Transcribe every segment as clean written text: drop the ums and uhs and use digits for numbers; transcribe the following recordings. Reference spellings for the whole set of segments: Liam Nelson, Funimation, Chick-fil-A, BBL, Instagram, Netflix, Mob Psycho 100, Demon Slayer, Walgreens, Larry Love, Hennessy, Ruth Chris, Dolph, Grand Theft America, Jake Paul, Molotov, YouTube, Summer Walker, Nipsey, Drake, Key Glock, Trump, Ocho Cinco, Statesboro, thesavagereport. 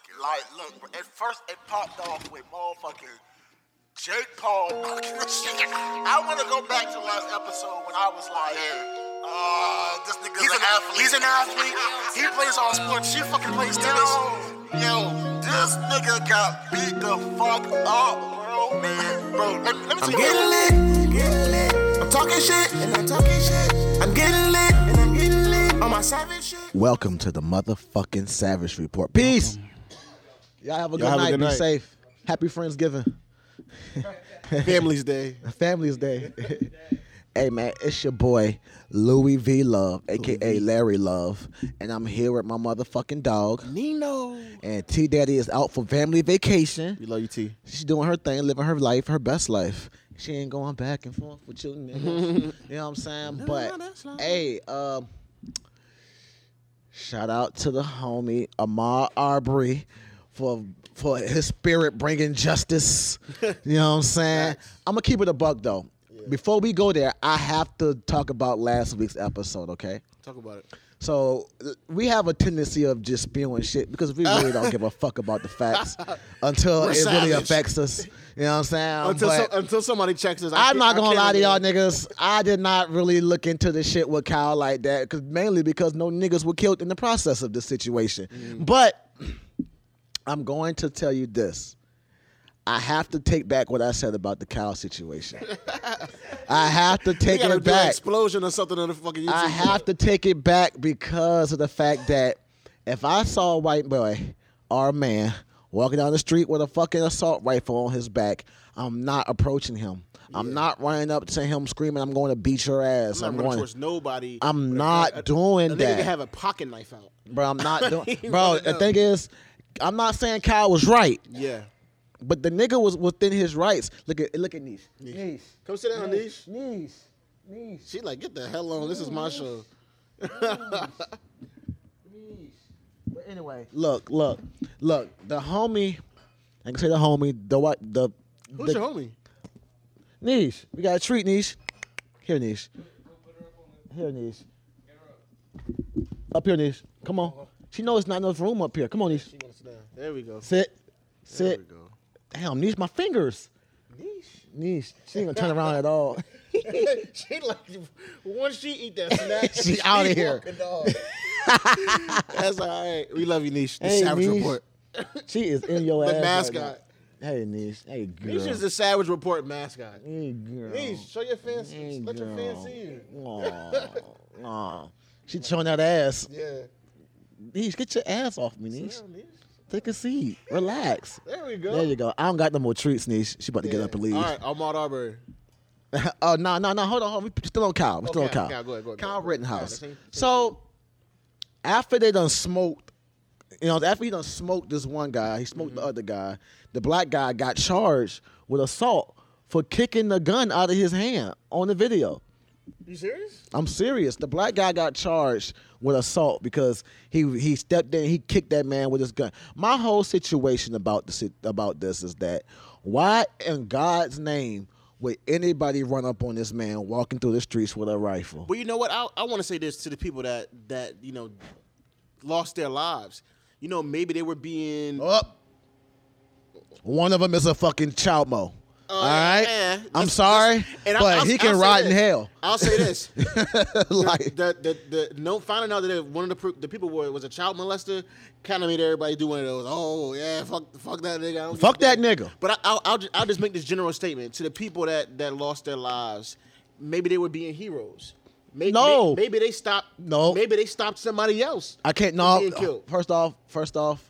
motherfucking like, look, at first it popped off with motherfucking Jake Paul. I want to go back to last episode when I was like, this nigga's an athlete. He's an athlete. He plays all sports. She fucking plays tennis. Yo, this nigga got beat the fuck up, bro. Man, bro, let me see. I'm getting lit. I'm talking shit. I'm getting lit. On my savage shit. Welcome to the motherfucking Savage Report. Peace. Y'all have a good night. Be safe. Happy Friendsgiving. Family's Day. Hey, man, it's your boy, Louis V. Love, a.k.a. Larry Love, and I'm here with my motherfucking dog, Nino. And T-Daddy is out for family vacation. We love you, T. She's doing her thing, living her life, her best life. She ain't going back and forth with you niggas. You know what I'm saying? But, hey, shout out to the homie, Ahmaud Arbery, for his spirit bringing justice. You know what I'm saying? I'm going to keep it a buck, though. Yeah. Before we go there, I have to talk about last week's episode, okay? Talk about it. So we have a tendency of just spewing shit because we really don't give a fuck about the facts until it really affects us. You know what I'm saying? Until somebody checks us. I'm not going to lie to y'all niggas. I did not really look into this shit with Kyle like that, mainly because no niggas were killed in the process of this situation. Mm. But I'm going to tell you this. I have to take back what I said about the Kyle situation. I have to take it back. An explosion or something on the fucking YouTube. I have to take it back because of the fact that if I saw a white boy or a man walking down the street with a fucking assault rifle on his back, I'm not approaching him. Yeah. I'm not running up to him screaming, "I'm going to beat your ass." I'm not running towards nobody. I'm not doing that. Nigga can have a pocket knife out, bro. I'm not doing. Bro, the thing is, I'm not saying Kyle was right. Yeah. But the nigga was within his rights. Look at Niece. Come sit down, Niece. She like, get the hell on. Niece. This is my show. Niece. But anyway, look. The homie, I can say the homie. Who's your homie? Niece. We got a treat, Niece. Here, Niece. Get her up. Up here, Niece. Come on. She knows it's not enough room up here. Come on, Niece. She gonna sit down. There we go. Sit. There we go. Damn, Niece, my fingers. Niece. She ain't gonna turn around at all. She like, once she eat that snack, she out of here. That's all right. We love you, Niece. Hey, Savage Niece. Report. She is in your ass. The mascot. Right now. Hey, Niece. Hey, girl. Niece is the Savage Report mascot. Hey, girl. Niece, show your fans. Hey, let your fans see you. Aww. She showing that ass. Yeah. Niece, get your ass off me, Niece. Take a seat. Relax. There you go. I don't got no more treats, Niece. She about to get up and leave. All right, Ahmaud Arbery. Oh, no. Hold on. We're still on Kyle. Go ahead. Kyle Rittenhouse. Yeah, so, after they done smoked, after he done smoked this one guy, he smoked the other guy, the black guy got charged with assault for kicking the gun out of his hand on the video. You serious? I'm serious. The black guy got charged with assault because he stepped in, he kicked that man with his gun. My whole situation about this is that why in God's name would anybody run up on this man walking through the streets with a rifle? Well, you know what? I want to say this to the people that lost their lives. Maybe they were being... Oh. One of them is a fucking Chalmo. All right, yeah. I'm sorry, but he can rot in hell. I'll say this: like finding out that one of the people was a child molester kind of made everybody do one of those. Oh yeah, fuck that nigga. Fuck that nigga. But I'll just make this general statement to the people that lost their lives. Maybe they were being heroes. Maybe they stopped. No. Maybe they stopped somebody else. I can't. No. Being killed. First off.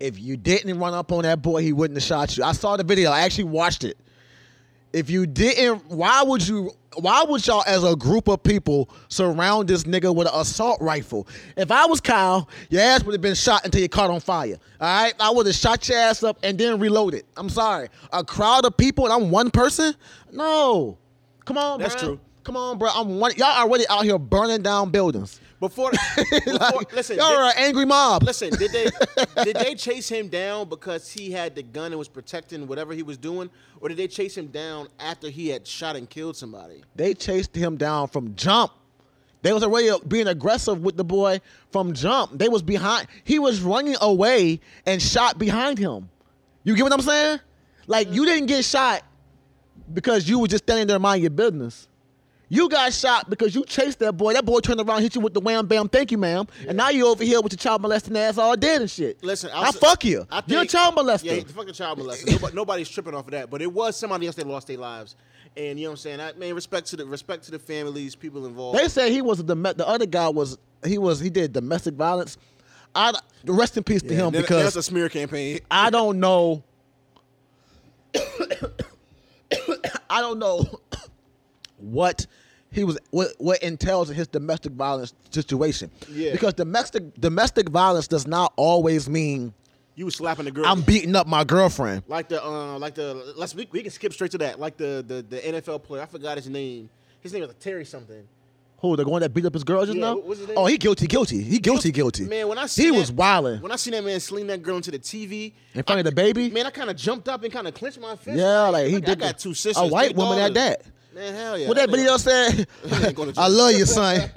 If you didn't run up on that boy, he wouldn't have shot you. I saw the video. I actually watched it. If you didn't, why would y'all as a group of people surround this nigga with an assault rifle? If I was Kyle, your ass would have been shot until you caught on fire. All right? I would have shot your ass up and then reloaded. I'm sorry. A crowd of people and I'm one person? No. Come on, bro. That's true. Come on, bro. Y'all already out here burning down buildings. Listen, y'all are an angry mob. Listen, did they chase him down because he had the gun and was protecting whatever he was doing, or did they chase him down after he had shot and killed somebody? They chased him down from jump. They was already being aggressive with the boy from jump. They was behind. He was running away and shot behind him. You get what I'm saying? Like, you didn't get shot because you were just standing there minding your business. You got shot because you chased that boy. That boy turned around and hit you with the wham, bam, thank you, ma'am. Yeah. And now you over here with your child molesting ass all dead and shit. Listen, I fuck you. You're a child molester. Yeah, fuck a child molester. Nobody's tripping off of that. But it was somebody else that lost their lives. And you know what I'm saying? I mean, respect to the families, people involved. They said he was the other guy did domestic violence. Rest in peace to him, because that's a smear campaign. I don't know. I don't know what he was, what entails in his domestic violence situation. Yeah. Because domestic violence does not always mean you was slapping the girl. I'm beating up my girlfriend. We can skip straight to that. Like the NFL player, I forgot his name. His name was Terry something. Who, the one that beat up his girl just now? What was his name? Oh, he guilty. Man, when I seen was wildin'. When I seen that man sling that girl into the TV in front of the baby, man, I kind of jumped up and kind of clenched my fist. Yeah, like he did. I got two sisters, a white woman at that. Man, hell yeah. What that video said? I love you, son.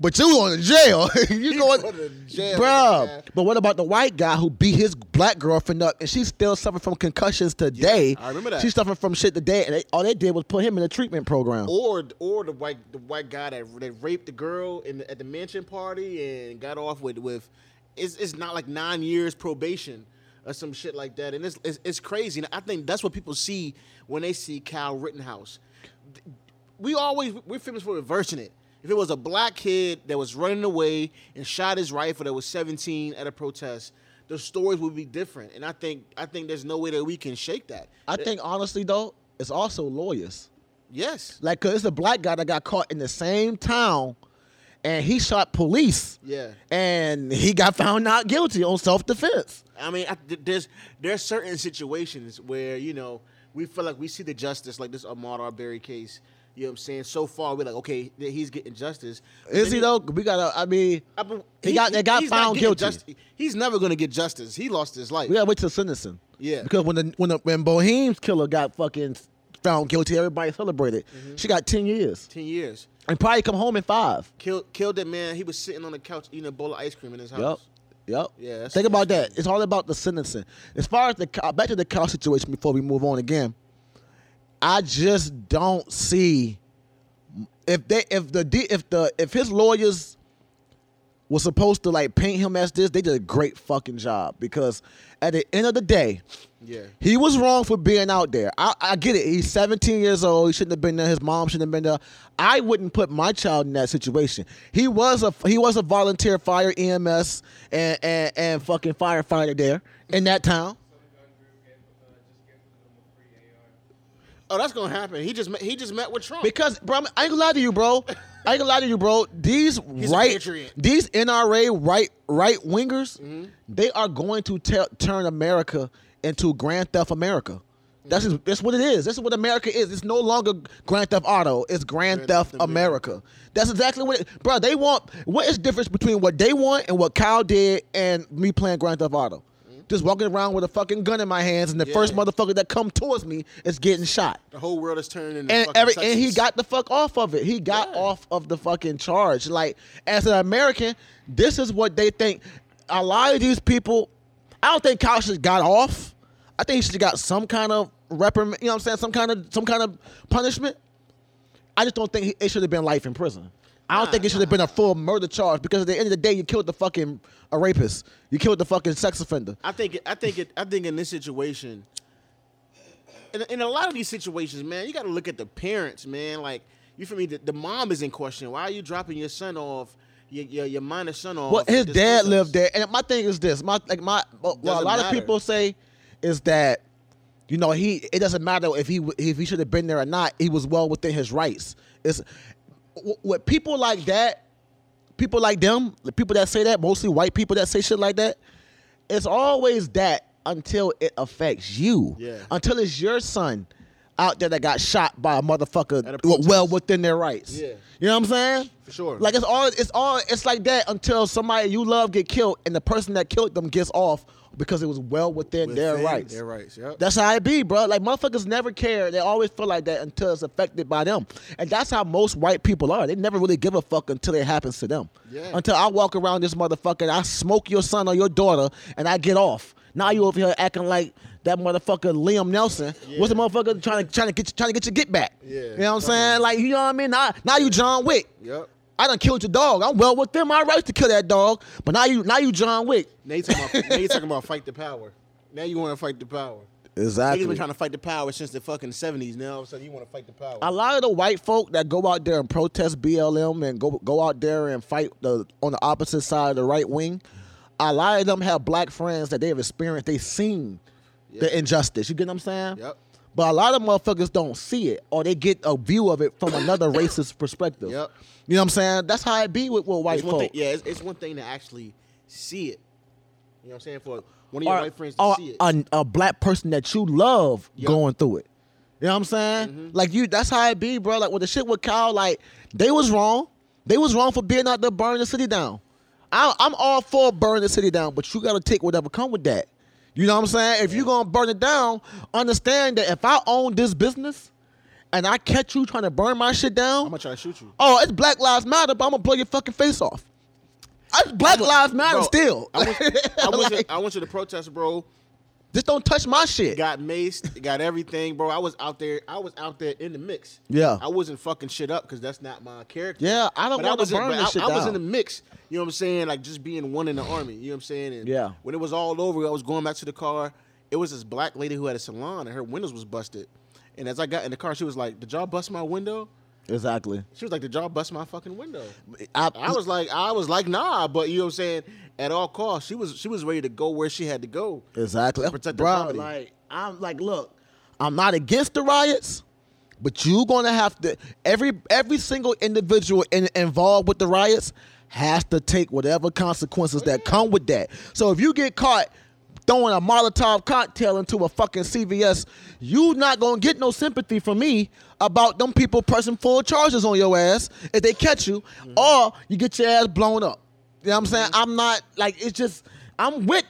But you going to jail. You going to jail. Bro. Man. But what about the white guy who beat his black girlfriend up and she still suffering from concussions today? Yeah, I remember that. She suffering from shit today, and all they did was put him in a treatment program. Or the white guy that raped the girl at the mansion party and got off with it's not like 9 years probation. Or some shit like that, and it's crazy. And I think that's what people see when they see Kyle Rittenhouse. We're famous for reversing it. If it was a black kid that was running away and shot his rifle that was 17 at a protest, the stories would be different. And I think there's no way that we can shake that. I think honestly though, it's also lawyers. Yes, like 'cause it's a black guy that got caught in the same town. And he shot police. Yeah. And he got found not guilty on self-defense. I mean, there's certain situations where, you know, we feel like we see the justice, like this Ahmaud Arbery case. You know what I'm saying? So far, we're like, okay, he's getting justice. Is he though? We got to, I mean, they got found guilty. He's never going to get justice. He lost his life. We got to wait till sentencing. Yeah. Because when Bohem's killer got fucking found guilty, everybody celebrated. Mm-hmm. She got 10 years. 10 years. And probably come home in 5. Killed that man. He was sitting on the couch eating a bowl of ice cream in his house. Yep. Yeah. That's Think about that. It's all about the sentencing. As far as back to the Kyle situation before we move on again, I just don't see if his lawyers were supposed to like paint him as this, they did a great fucking job, because at the end of the day, he was wrong for being out there. I get it. He's 17 years old. He shouldn't have been there. His mom shouldn't have been there. I wouldn't put my child in that situation. He was a volunteer fire EMS and fucking firefighter there in that town. Oh, that's gonna happen. He just met with Trump. Because bro, I ain't gonna lie to you, bro. These NRA right wingers, mm-hmm. they are going to turn America into Grand Theft America. That's what it is. That's what America is. It's no longer Grand Theft Auto. It's Grand Theft America. That's exactly what it is. Bro, they want... What is the difference between what they want and what Kyle did and me playing Grand Theft Auto? Mm-hmm. Just walking around with a fucking gun in my hands, and the first motherfucker that comes towards me is getting shot. The whole world is turning into fucking Texas. And he got the fuck off of it. He got off of the fucking charge. Like, as an American, this is what they think. A lot of these people... I don't think Kyle should have got off. I think he should have got some kind of reprimand, you know what I'm saying? Some kind of punishment. I just don't think it should have been life in prison. I don't think it should have been a full murder charge, because at the end of the day, you killed the fucking rapist. You killed the fucking sex offender. I think in this situation, in a lot of these situations, man, you got to look at the parents, man. Like, you feel me? The mom is in question. Why are you dropping your son off? Your minor son off. Well, his dad lived there, and my thing is this: a lot of people say is that, you know, it doesn't matter if he should have been there or not. He was well within his rights. It's with people like that, people like them, the people that say that, mostly white people that say shit like that. It's always that until it affects you, until it's your son. out there that got shot by a motherfucker well within their rights. Yeah. You know what I'm saying? For sure. Like it's like that until somebody you love get killed and the person that killed them gets off because it was well within their rights. Their rights, yeah. That's how it be, bro. Like motherfuckers never care. They always feel like that until it's affected by them. And that's how most white people are. They never really give a fuck until it happens to them. Yeah. Until I walk around this motherfucker and I smoke your son or your daughter and I get off. Now you over here acting like that motherfucker Liam Nelson. Yeah. What's the motherfucker trying to get your get back? Yeah. You know what I'm saying? Like, you know what I mean? Now you John Wick. Yep. I done killed your dog. I'm well within my rights to kill that dog. But now you John Wick. Now you talking about fight the power. Now you want to fight the power. Exactly. They've been trying to fight the power since the fucking 70s. Now all of a sudden you want to fight the power. A lot of the white folk that go out there and protest BLM and go out there and fight on the opposite side of the right wing, a lot of them have black friends that they've experienced. They've seen the injustice. You get what I'm saying? Yep. But a lot of motherfuckers don't see it, or they get a view of it from another racist perspective. Yep. You know what I'm saying? That's how it be with white folk. It's one thing to actually see it. You know what I'm saying? For one of your white friends to see it. A black person that you love going through it. You know what I'm saying? Mm-hmm. Like that's how it be, bro. Like with the shit with Kyle, like they was wrong. They was wrong for being out there burning the city down. I'm all for burning the city down, but you got to take whatever come with that. You know what I'm saying? If you're going to burn it down, understand that if I own this business and I catch you trying to burn my shit down, I'm going to try to shoot you. Oh, it's Black Lives Matter, but I'm going to blow your fucking face off. It's Black Lives Matter still. I want you to protest, bro. Just don't touch my shit. Got maced, got everything, bro. I was out there in the mix. Yeah. I wasn't fucking shit up because that's not my character. Yeah, I don't want to burn this shit down. I was in the mix, you know what I'm saying? Like just being one in the army, you know what I'm saying? And when it was all over, I was going back to the car. It was this black lady who had a salon and her windows was busted. And as I got in the car, she was like, "Did y'all bust my window?" Exactly. She was like, "Did y'all bust my fucking window?" I was like, "Nah," but you know what I'm saying? At all costs, she was ready to go where she had to go. Exactly. To protect the property. Like, I'm like, look, I'm not against the riots, but you're gonna have to every single individual involved with the riots has to take whatever consequences that come with that. So if you get caught throwing a Molotov cocktail into a fucking CVS, you not gonna get no sympathy from me about them people pressing full charges on your ass if they catch you, or you get your ass blown up. You know what I'm saying? I'm not like it's just I'm with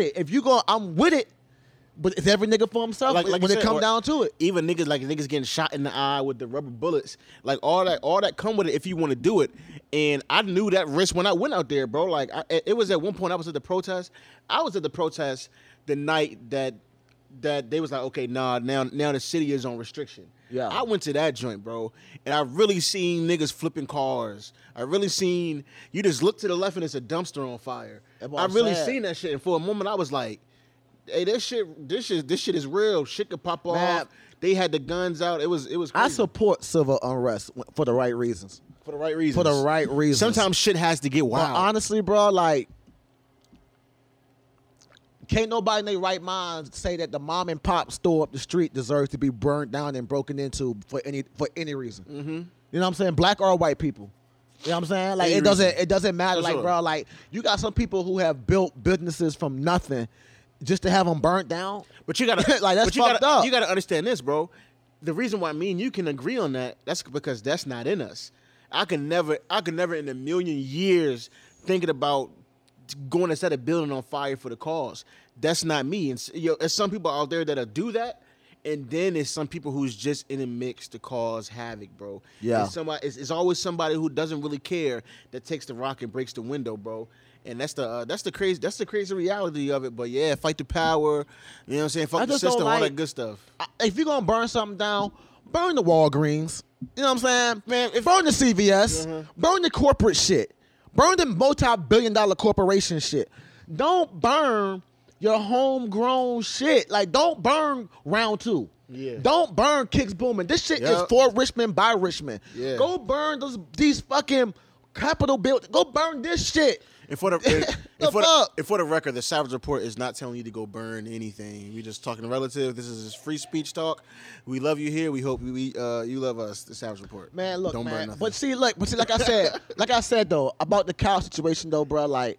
it. If you go, I'm with it. But it's every nigga for himself like when it comes down to it. Even niggas like niggas getting shot in the eye with the rubber bullets, like all that come with it if you want to do it. And I knew that risk when I went out there, bro. Like it was at one point I was at the protest the night that they was like, okay, nah, now the city is on restriction. Yeah, I went to that joint, bro, and I really seen niggas flipping cars. I really seen you just look to the left and it's a dumpster on fire. I really seen that shit, and for a moment I was like, "Hey, this shit is real. Shit could pop off." They had the guns out. It was crazy. I support civil unrest for the right reasons. Sometimes shit has to get wild. But honestly, bro, like, can't nobody in their right mind say that the mom and pop store up the street deserves to be burned down and broken into for any reason. Mm-hmm. You know what I'm saying? Black or white people. You know what I'm saying? Like it doesn't matter. For like, sure. Bro, like you got some people who have built businesses from nothing just to have them burnt down. But you gotta like that's fucked up. You gotta understand this, bro. The reason why me and you can agree on that's because that's not in us. I could never in a million years thinking about going and set a building on fire for the cause. That's not me. And you know, there's some people out there that'll do that, and then there's some people who's just in the mix to cause havoc, bro. Yeah. It's always somebody who doesn't really care that takes the rock and breaks the window, bro. And that's the crazy reality of it. But yeah, fight the power. You know what I'm saying? Fuck the system, all that good stuff. If you're gonna burn something down, burn the Walgreens. You know what I'm saying, man? Burn the CVS. Uh-huh. Burn the corporate shit. Burn the multi-billion-dollar corporation shit. Don't burn your homegrown shit. Like, don't burn round two. Yeah. Don't burn Kicks Booming. This shit is for Richmond by Richmond. Yeah. Go burn these fucking Capitol buildings. Go burn this shit. And for the record, the Savage Report is not telling you to go burn anything. We're just talking relative. This is free speech talk. We love you here. We hope you love us. The Savage Report, man. Look, don't burn nothing. But see, like I said, though, about the Kyle situation, though, bro. Like,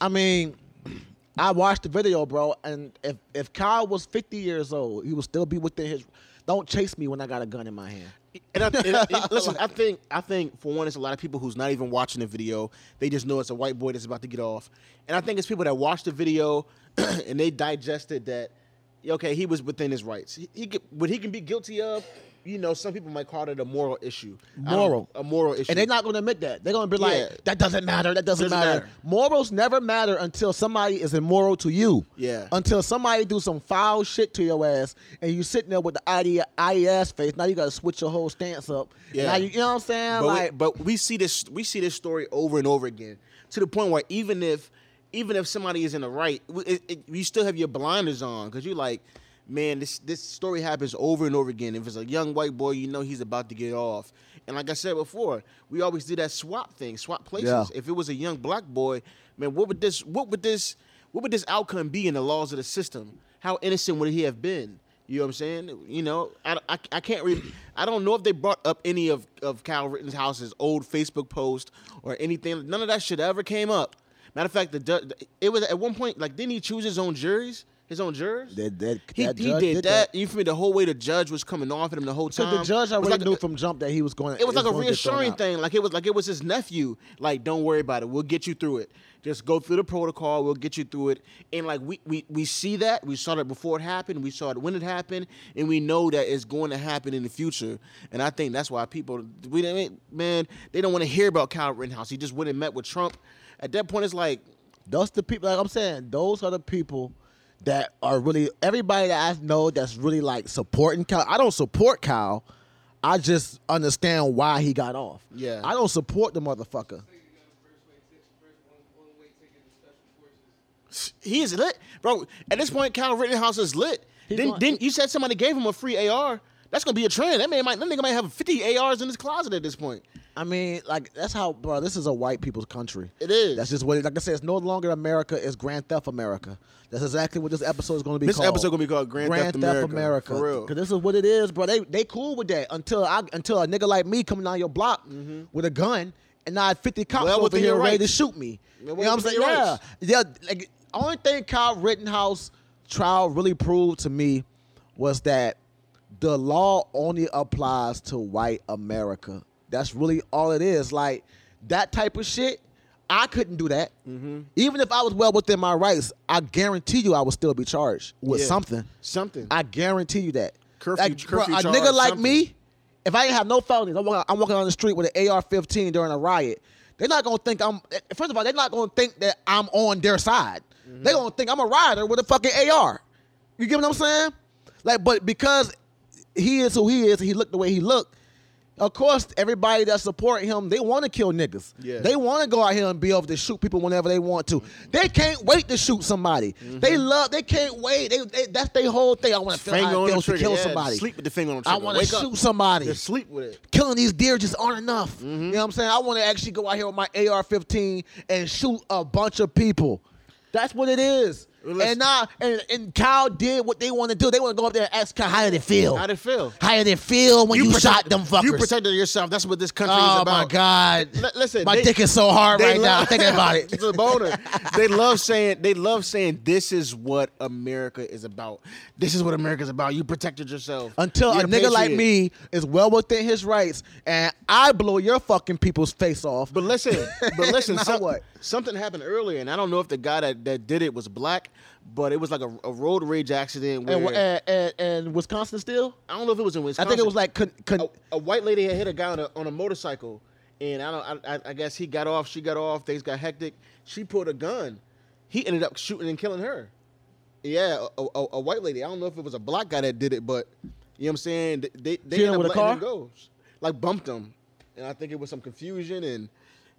I mean, I watched the video, bro, and if Kyle was 50 years old, he would still be within his. Don't chase me when I got a gun in my hand. And listen, I think for one, it's a lot of people who's not even watching the video. They just know it's a white boy that's about to get off. And I think it's people that watch the video and they digested that. Okay, he was within his rights. What he can be guilty of, you know, some people might call it a moral issue. A moral issue. And they're not going to admit that. They're going to be like, that doesn't matter. That doesn't matter. Morals never matter until somebody is immoral to you. Yeah. Until somebody do some foul shit to your ass, and you sitting there with the IES face. Now you got to switch your whole stance up. Yeah. Now you know what I'm saying? But we see this story over and over again, to the point where even if somebody is in the right, you still have your blinders on, because you're like, man, this story happens over and over again. If it's a young white boy, you know he's about to get off. And like I said before, we always do that swap thing, swap places. Yeah. If it was a young black boy, man, what would this outcome be in the laws of the system? How innocent would he have been? You know what I'm saying? You know, I can't really, I don't know if they brought up any of Kyle Rittenhouse's old Facebook post or anything. None of that shit ever came up. Matter of fact, it was at one point, like, didn't he choose his own juries? His own jurors? He did that. You feel me? The whole way the judge was coming off at him the whole time. Because the judge already knew from jump that he was going to. It was like a reassuring thing. Like it was his nephew. Like, don't worry about it. We'll get you through it. Just go through the protocol. We'll get you through it. And like we see that. We saw it before it happened. We saw it when it happened. And we know that it's going to happen in the future. And I think that's why people, they don't want to hear about Kyle Rittenhouse. He just went and met with Trump. At that point, it's like, those the people. Like I'm saying, those are the people that are really, everybody that I know that's really like supporting Kyle. I don't support Kyle. I just understand why he got off. Yeah, I don't support the motherfucker. He is lit, bro. At this point, Kyle Rittenhouse is lit. Then you said somebody gave him a free AR. That's gonna be a trend. That nigga might have 50 ARs in his closet at this point. I mean, like, that's how, bro, this is a white people's country. It is. That's just what it is. Like I said, it's no longer America. It's Grand Theft America. That's exactly what this episode is going to be called. This episode is going to be called Grand Theft America. For real. Because this is what it is, bro. They cool with that until a nigga like me coming down your block with a gun, and I had 50 cops over here ready to shoot me. You know what I'm saying? Yeah. Yeah. Like, only thing Kyle Rittenhouse trial really proved to me was that the law only applies to white America. That's really all it is. Like, that type of shit, I couldn't do that. Mm-hmm. Even if I was well within my rights, I guarantee you I would still be charged with something. Something. I guarantee you that. Curfew bro, a nigga like me, if I ain't have no felonies, I'm walking on the street with an AR-15 during a riot, they're not going to think I'm... First of all, they're not going to think that I'm on their side. Mm-hmm. They're going to think I'm a rioter with a fucking AR. You get what I'm saying? Like, but because he is who he is and he looked the way he looked, of course, everybody that support him, they want to kill niggas. Yeah. They want to go out here and be able to shoot people whenever they want to. They can't wait to shoot somebody. Mm-hmm. They can't wait. That's their whole thing. I want to kill somebody. Sleep with the finger on the trigger. I want to shoot somebody. Just sleep with it. Killing these deer just aren't enough. Mm-hmm. You know what I'm saying? I want to actually go out here with my AR-15 and shoot a bunch of people. That's what it is. And Kyle did what they want to do. They want to go up there and ask Kyle, how did it feel? How did it feel when you shot them fuckers? You protected yourself. That's what this country is about. Oh, my God. Listen, my dick is so hard right now. I'm thinking about it. It's a boner. They love saying, this is what America is about. This is what America is about. You protected yourself. Until a nigga like me is well within his rights, and I blow your fucking people's face off. But listen, something happened earlier, and I don't know if the guy that did it was black, but it was like a road rage accident. And Wisconsin still? I don't know if it was in Wisconsin. I think it was like a white lady had hit a guy on a motorcycle, and I guess he got off, she got off, things got hectic. She pulled a gun. He ended up shooting and killing her. Yeah, a white lady. I don't know if it was a black guy that did it, but you know what I'm saying? They ended up letting him go. Like, bumped him. And I think it was some confusion, and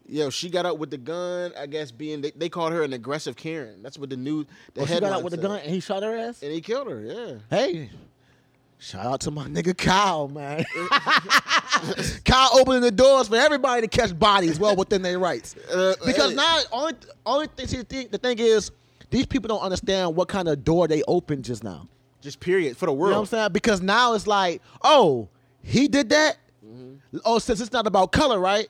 yo, she got out with the gun, I guess, being... They called her an aggressive Karen. That's what the news... She got out with the gun and he shot her ass? And he killed her, yeah. Hey, shout out to my nigga Kyle, man. Kyle opening the doors for everybody to catch bodies well within their rights. Because now, the thing is, these people don't understand what kind of door they opened just now. Just period, for the world. You know what I'm saying? Because now it's like, oh, he did that? Mm-hmm. Oh, since it's not about color, right?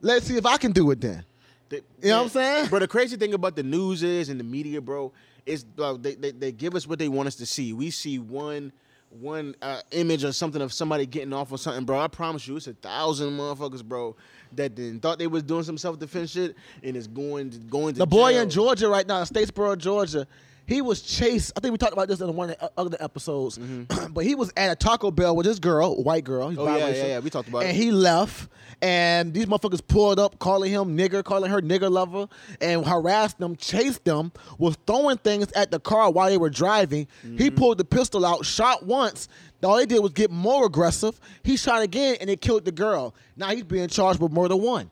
Let's see if I can do it then. You know what I'm saying? Bro, the crazy thing about the news is, and the media, bro, is they give us what they want us to see. We see one one image or something of somebody getting off or something, bro, I promise you, it's 1,000 motherfuckers, bro, that then thought they was doing some self-defense shit and is going to the boy jail. In Georgia right now, Statesboro, Georgia, he was chased. I think we talked about this in one of the other episodes, but he was at a Taco Bell with this girl, white girl. Yeah. We talked about it. And he left, and these motherfuckers pulled up, calling him nigger, calling her nigger lover, and harassed them, chased them, was throwing things at the car while they were driving. He pulled the pistol out, shot once. All they did was get more aggressive. He shot again, and it killed the girl. Now he's being charged with murder one.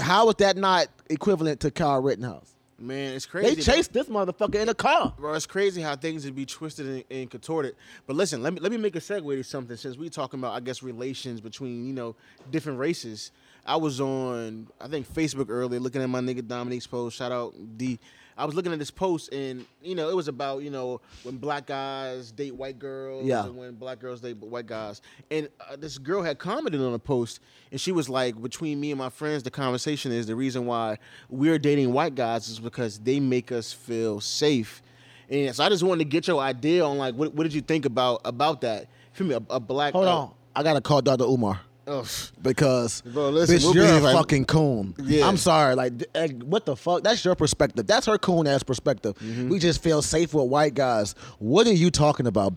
How is that not equivalent to Kyle Rittenhouse? Man, it's crazy. They chased this motherfucker in a car. Bro, it's crazy how things would be twisted and contorted. But listen, let me make a segue to something. Since we're talking about, I guess, relations between, you know, different races. I was on, I think, Facebook earlier looking at my nigga Dominique's post. Shout out D. I was looking at this post, and, you know, it was about, you know, when black guys date white girls and when black girls date white guys. And this girl had commented on a post, and she was like, between me and my friends, the conversation is the reason why we're dating white guys is because they make us feel safe. And so I just wanted to get your idea on, like, what did you think about that? For me, a black... Hold on. I got to call Dr. Umar. Ugh. Because, bro, listen, bitch, you're a fucking coon. Yeah. I'm sorry. Like, what the fuck? That's your perspective. That's her coon-ass perspective. We just feel safe with white guys. What are you talking about,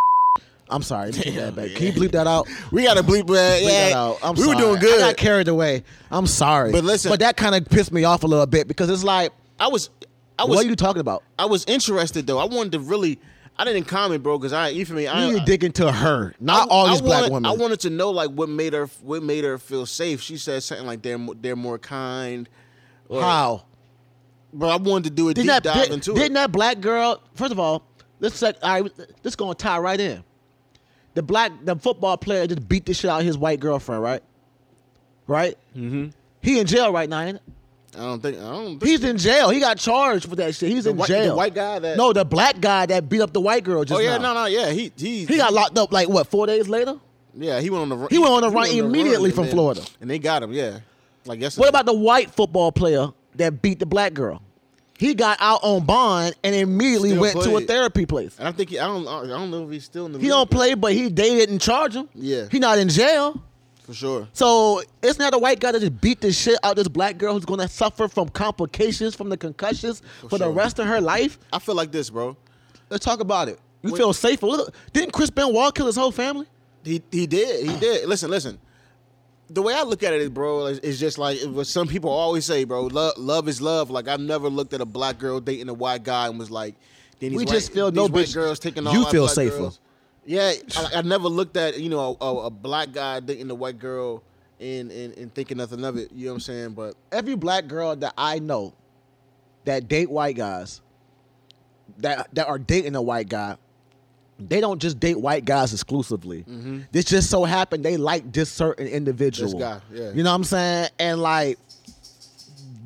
I'm sorry. Damn, back. Can you bleep that out? We got to bleep that. Bleep that out. We were doing good. I got carried away. I'm sorry. But listen. But that kind of pissed me off a little bit because it's like, I was. What are you talking about? I was interested, though. I wanted to really... I didn't comment, bro, because you dig into her, not all these black women. I wanted to know, like, what made her feel safe. She said something like they're more kind. Or, how? Bro, I wanted to do a deep dive into it. Didn't that black girl? First of all, this gonna tie right in. The football player just beat the shit out of his white girlfriend, right? Right? Mm-hmm. He in jail right now, ain't it? I don't think he's in jail. He got charged for that shit. He's in jail. The white guy that... No, the black guy that beat up the white girl just now. He got locked up like, what, 4 days later? Yeah, he went on the run. He went on the run immediately from Florida. And they got him, yeah. Like yesterday. What about the white football player that beat the black girl? He got out on bond and immediately went to a therapy place. And I don't know if he's still in the league. He don't play, but they didn't charge him. Yeah. He not in jail. For sure. So it's not a white guy that just beat the shit out of this black girl who's gonna suffer from complications from the concussions for the rest of her life. I feel like this, bro. Let's talk about it. You feel safer. Look, didn't Chris Benoit kill his whole family? He did. Listen. The way I look at it, bro, is just like what some people always say, bro. Love is love. Like, I've never looked at a black girl dating a white guy and was like, then we just feel no bitch girls taking all. You feel safer. Girls. Yeah, I never looked at, you know, a black guy dating a white girl and thinking nothing of it. You know what I'm saying? But every black girl that I know that date white guys, that are dating a white guy, they don't just date white guys exclusively. Mm-hmm. This just so happened they like this certain individual. This guy, yeah. You know what I'm saying? And, like,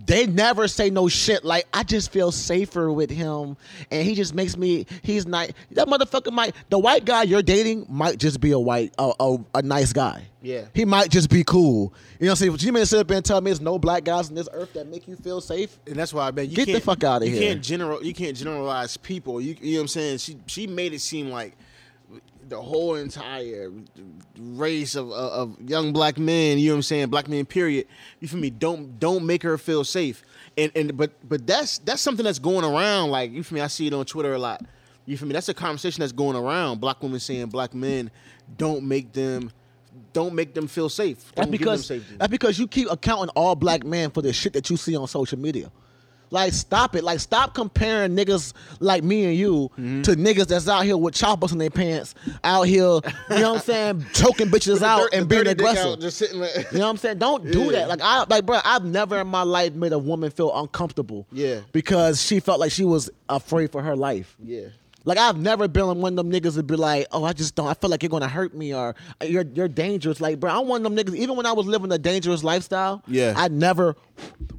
they never say no shit. Like, I just feel safer with him, and he just makes me. He's nice. That motherfucker might. The white guy you're dating might just be a nice guy. Yeah, he might just be cool. You know what I'm saying? You may sit up and tell me there's no black guys on this earth that make you feel safe, and that's why I bet you get the fuck out of here. You can't generalize people. You know what I'm saying? She made it seem like the whole entire race of young black men, you know what I'm saying, black men, period. You feel me? Don't make her feel safe. But that's something that's going around. Like, you feel me? I see it on Twitter a lot. You feel me? That's a conversation that's going around. Black women saying black men don't make them feel safe. Don't give them safety. That's because you keep accounting all black men for the shit that you see on social media. Like, stop it. Like, stop comparing niggas like me and you to niggas that's out here with choppers in their pants, out here, you know what I'm saying, choking bitches out and being aggressive. Just sitting there. You know what I'm saying? Don't do that. Like, bro, I've never in my life made a woman feel uncomfortable because she felt like she was afraid for her life. Yeah. Like, I've never been one of them niggas that be like, oh, I feel like you're going to hurt me or you're dangerous. Like, bro, I'm one of them niggas, even when I was living a dangerous lifestyle, I never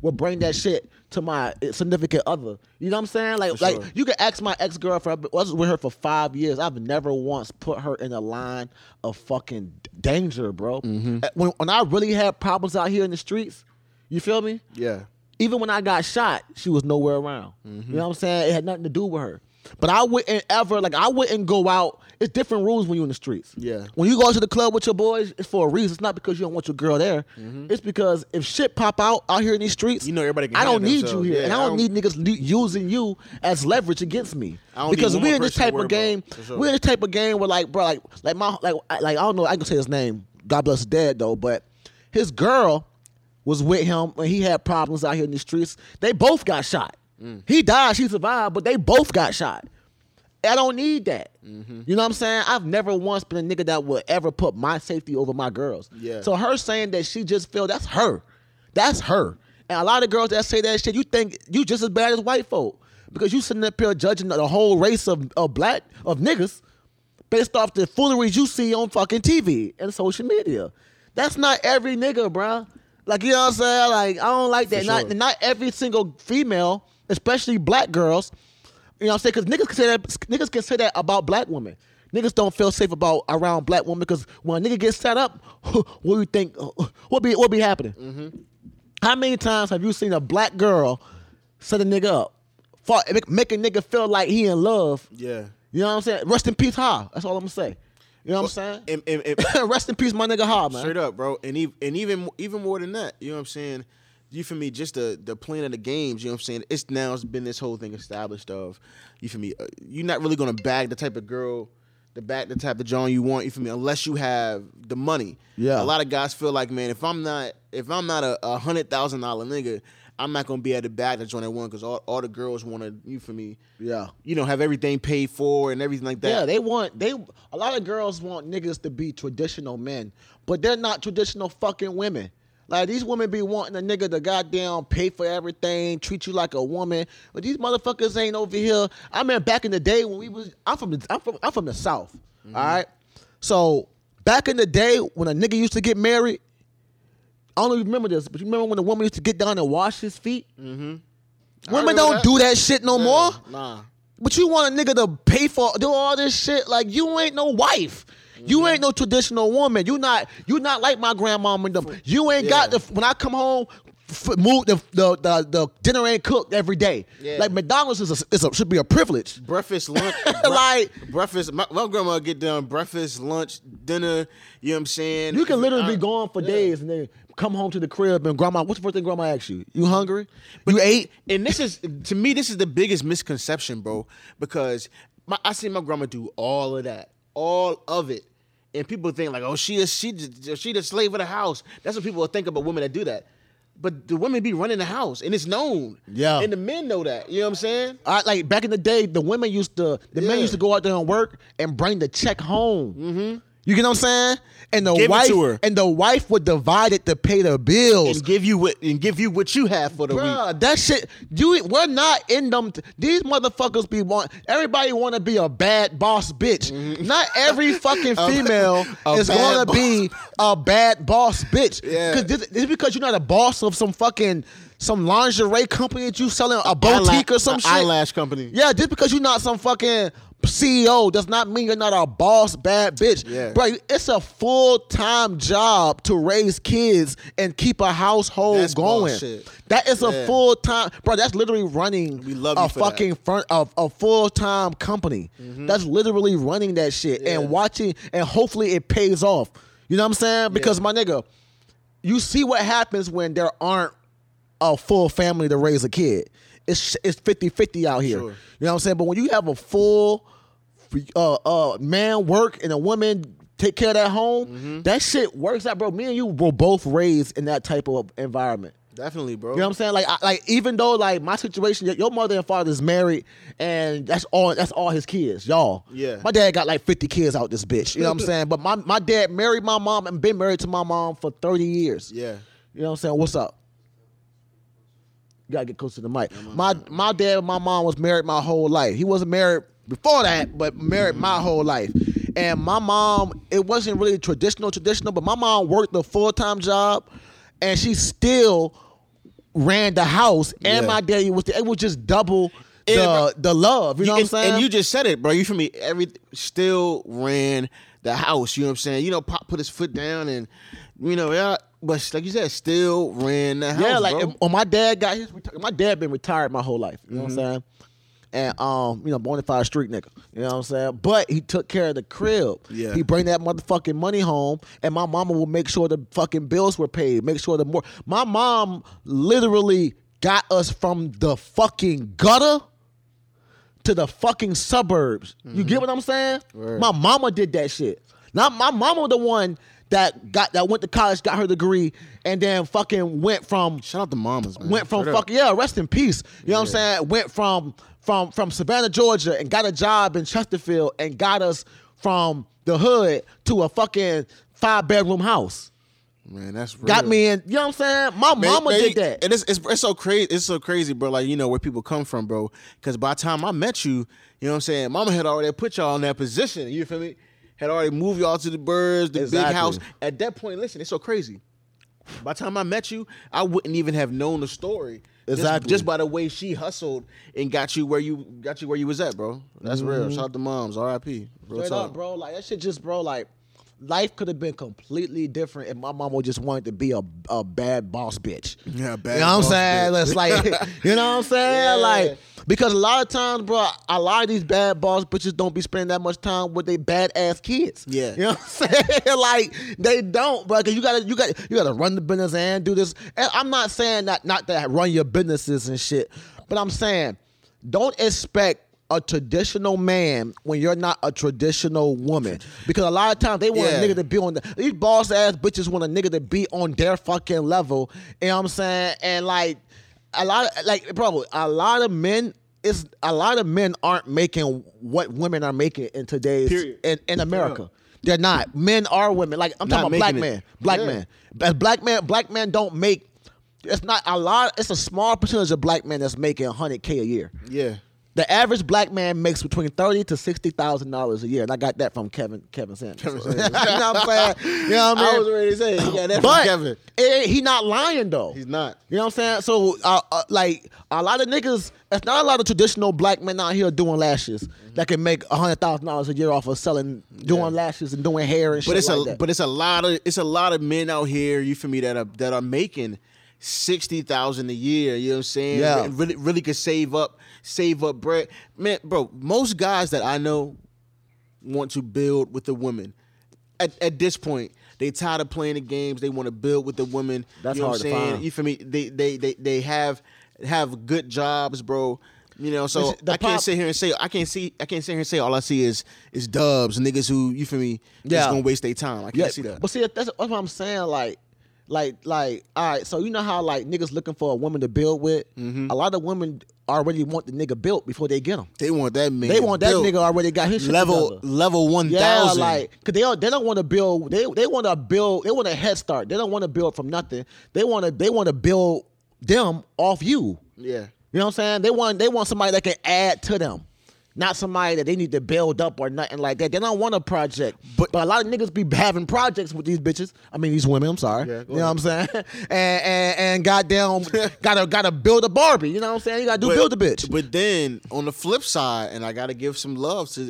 would bring that shit to my significant other. You know what I'm saying? Like, you can ask my ex-girlfriend. I was with her for 5 years. I've never once put her in a line of fucking danger, bro. Mm-hmm. When I really had problems out here in the streets, you feel me? Yeah. Even when I got shot, she was nowhere around. Mm-hmm. You know what I'm saying? It had nothing to do with her. But I wouldn't go out it's different rules when you're in the streets. Yeah. When you go to the club with your boys, it's for a reason. It's not because you don't want your girl there. Mm-hmm. It's because if shit pop out here in these streets, you know everybody can I don't need you here. Yeah, and I don't need niggas using you as leverage against me. Because we're in this type of game. Sure. We're in this type of game where like, bro, like I don't know, I can say his name. God bless his dad though, but his girl was with him and he had problems out here in the streets. They both got shot. Mm. He died, she survived, but they both got shot. I don't need that. Mm-hmm. You know what I'm saying? I've never once been a nigga that would ever put my safety over my girls. Yeah. So her saying that she just feel, that's her. That's her. And a lot of girls that say that shit, you think you just as bad as white folk because you sitting up here judging the whole race of niggas based off the fooleries you see on fucking TV and social media. That's not every nigga, bro. Like, you know what I'm saying? Like, I don't like that. Sure. Not every single female, especially black girls, you know what I'm saying? Because niggas can say that about black women. Niggas don't feel safe around black women because when a nigga gets set up, what do you think? What be happening? Mm-hmm. How many times have you seen a black girl set a nigga up? Make a nigga feel like he in love. Yeah. You know what I'm saying? Rest in peace, Ha. That's all I'm going to say. You know what I'm saying? And rest in peace, my nigga Ha, man. Straight up, bro. And even more than that, you know what I'm saying? You feel me? Just the playing of the games. You know what I'm saying? It's been this whole thing established of. You feel me? You're not really gonna bag the type of girl, the type of John you want. You feel me? Unless you have the money. Yeah. A lot of guys feel like, man, if I'm not a $100,000 nigga, I'm not gonna be able to bag the John I want because all the girls want to. You feel me? Yeah. You know, have everything paid for and everything like that. Yeah. A lot of girls want niggas to be traditional men, but they're not traditional fucking women. Like, these women be wanting a nigga to goddamn pay for everything, treat you like a woman. But these motherfuckers ain't over here. I mean, back in the day when I'm from the South, mm-hmm. All right? So, back in the day when a nigga used to get married, I don't know if you remember this, but you remember when the woman used to get down and wash his feet? Mm-hmm. Women don't do that shit no more. Nah. But you want a nigga to pay for, do all this shit? Like, you ain't no wife. You ain't no traditional woman. You not like my grandmama and them. You ain't got the. When I come home, the dinner ain't cooked every day. Yeah. Like McDonald's should be a privilege. Breakfast, lunch, like breakfast. My grandma get done breakfast, lunch, dinner. You know what I'm saying? You can literally be gone for days and then come home to the crib and grandma. What's the first thing grandma asks you? You hungry? But you ate? And this is the biggest misconception, bro. Because I see my grandma do all of that. All of it. And people think like, oh, she the slave of the house. That's what people think about women that do that. But the women be running the house, and it's known. Yeah. And the men know that. You know what I'm saying? Like back in the day, the men used to go out there and work and bring the check home. Mm-hmm. You get what I'm saying? And the wife would divide it to pay the bills. And give you what you have for the Bruh, week. That shit, we're not in them. These motherfuckers everybody want to be a bad boss bitch. Mm-hmm. Not every fucking female is going to be a bad boss bitch. Yeah. It's because you're not a boss of some lingerie company that you selling, a boutique or some shit. Eyelash company. Yeah, just because you're not some fucking CEO does not mean you're not a boss bad bitch. Yeah. Bro, it's a full-time job to raise kids and keep a household going. Bullshit. That is a full-time, bro, that's literally running a fucking front of a full-time company. Mm-hmm. That's literally running that shit and watching, and hopefully it pays off. You know what I'm saying? Because my nigga, you see what happens when there aren't a full family to raise a kid. It's 50-50 out here. Sure. You know what I'm saying? But when you have a full man work and a woman take care of that home, mm-hmm. that shit works out, bro. Me and you were both raised in that type of environment. Definitely, bro. You know what I'm saying? Like even though like my situation, your mother and father is married and that's all his kids, y'all. Yeah. My dad got like 50 kids out this bitch. You know what I'm saying? But my dad married my mom and been married to my mom for 30 years. Yeah. You know what I'm saying? What's up? You gotta get closer to the mic. My dad and my mom was married my whole life. He wasn't married before that, but married my whole life. And my mom, it wasn't really traditional, but my mom worked a full-time job, and she still ran the house. And my daddy was just double the love. You know what I'm saying? And you just said it, bro. You feel me? Still ran the house. You know what I'm saying? You know, Pop put his foot down and, you know, yeah. But like you said, still ran the house. Yeah, like bro. My dad been retired my whole life. You know what I'm saying? and bonafide street nigga. You know what I'm saying? But he took care of the crib. Yeah. He bring that motherfucking money home, and my mama would make sure the fucking bills were paid. Make sure my mom literally got us from the fucking gutter to the fucking suburbs. Mm-hmm. You get what I'm saying? Word. My mama did that shit. Not my mama, the one that went to college, got her degree, and then fucking went from... Shout out to mamas, man. Went from fucking... Yeah, rest in peace. You know what I'm saying? Went from Savannah, Georgia, and got a job in Chesterfield, and got us from the hood to a fucking 5-bedroom house. Man, that's real. Got me in... You know what I'm saying? My mama did that. And it's so crazy. It's so crazy, bro. Like, you know, where people come from, bro. Because by the time I met you, you know what I'm saying? Mama had already put y'all in that position. You feel me? Had already moved y'all to the birds, the big house. At that point, listen, it's so crazy. By the time I met you, I wouldn't even have known the story. Exactly. Just by the way she hustled and got you where you was at, bro. That's real. Shout out to moms, R.I.P. Straight up, bro. Like that shit, just, bro. Like life could have been completely different if my mama just wanted to be a bad boss bitch. Yeah, bad. You know what I'm saying? Bitch. It's like, you know what I'm saying? Yeah. Like. Because a lot of times, bro, a lot of these bad boss bitches don't be spending that much time with their bad ass kids. Yeah, you know what I'm saying? Like they don't, bro. Because you gotta run the business and do this. And I'm not saying that not that run your businesses and shit, but I'm saying don't expect a traditional man when you're not a traditional woman. Because a lot of times they want a nigga to be on these boss ass bitches want a nigga to be on their fucking level. You know what I'm saying? And like. A lot of men aren't making what women are making in today's in America. They're not. Men are women. Like I'm talking about black men. Black men don't make. It's not a lot. It's a small percentage of black men that's making $100K a year. Yeah. The average black man makes between $30,000 to $60,000 a year, and I got that from Kevin Sanders. Kevin Sanders. You know what I'm saying? You know what I mean? I was ready to say he got that from Kevin. He's not lying though. He's not. You know what I'm saying? So, like a lot of niggas, it's not a lot of traditional black men out here doing lashes that can make $100,000 a year off of selling, doing lashes and doing hair and shit like that. But it's a lot of men out here. You feel me? That are making $60,000 a year. You know what I'm saying? Yeah. And really could save up bread. Man, bro, most guys that I know want to build with the women. At this point, they tired of playing the games. They want to build with the women. That's hard to find. You feel me? They have good jobs, bro. You know, so I can't sit here and say all I see is dubs, niggas who, you feel me, just gonna waste their time. I can't see that. But see, that's what I'm saying, like, all right, so you know how, like, niggas looking for a woman to build with? Mm-hmm. A lot of women already want the nigga built before they get him. They want that man. They want built. That nigga already got his shit together. Level 1,000. Yeah, like, because they don't want to build, they want to build, they want a head start. They don't want to build from nothing. They want to build them off you. Yeah. You know what I'm saying? They want somebody that can add to them. Not somebody that they need to build up or nothing like that. They don't want a project. But a lot of niggas be having projects with these bitches. I mean, these women, I'm sorry. Yeah, you know what I'm saying? And goddamn, gotta build a Barbie. You know what I'm saying? You gotta build a bitch. But then, on the flip side, and I gotta give some love to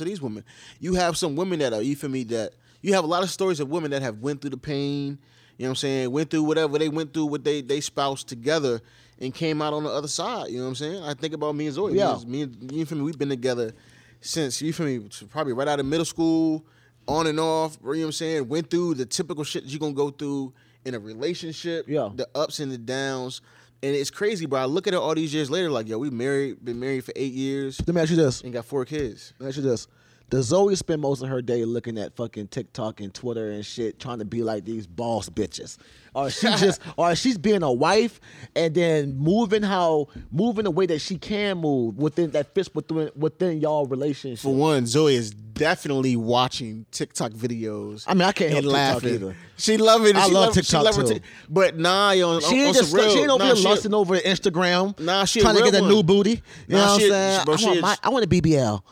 these women. You have some women that are, you feel me, that you have a lot of stories of women that have went through the pain, you know what I'm saying, went through whatever they went through with they spouse together, and came out on the other side, you know what I'm saying? I think about me and Zoe. Yeah. Me and, you feel me, we've been together since, you feel me, probably right out of middle school, on and off, you know what I'm saying? Went through the typical shit that you're going to go through in a relationship, the ups and the downs. And it's crazy, bro. I look at it all these years later, like, yo, we married, been married for 8 years. Let me ask you this. And got 4 kids. Let me ask you this. Does Zoe spend most of her day looking at fucking TikTok and Twitter and shit, trying to be like these boss bitches? Or she just, or she's being a wife and then moving the way that she can move within that fits within y'all relationship. For one, Zoe is definitely watching TikTok videos. I mean, I can't help TikTok either. She love it. I love TikTok too. But nah, yo, she ain't just she ain't over here lusting over Instagram. Nah, she trying to get a new booty. You know what I'm saying? I want a BBL.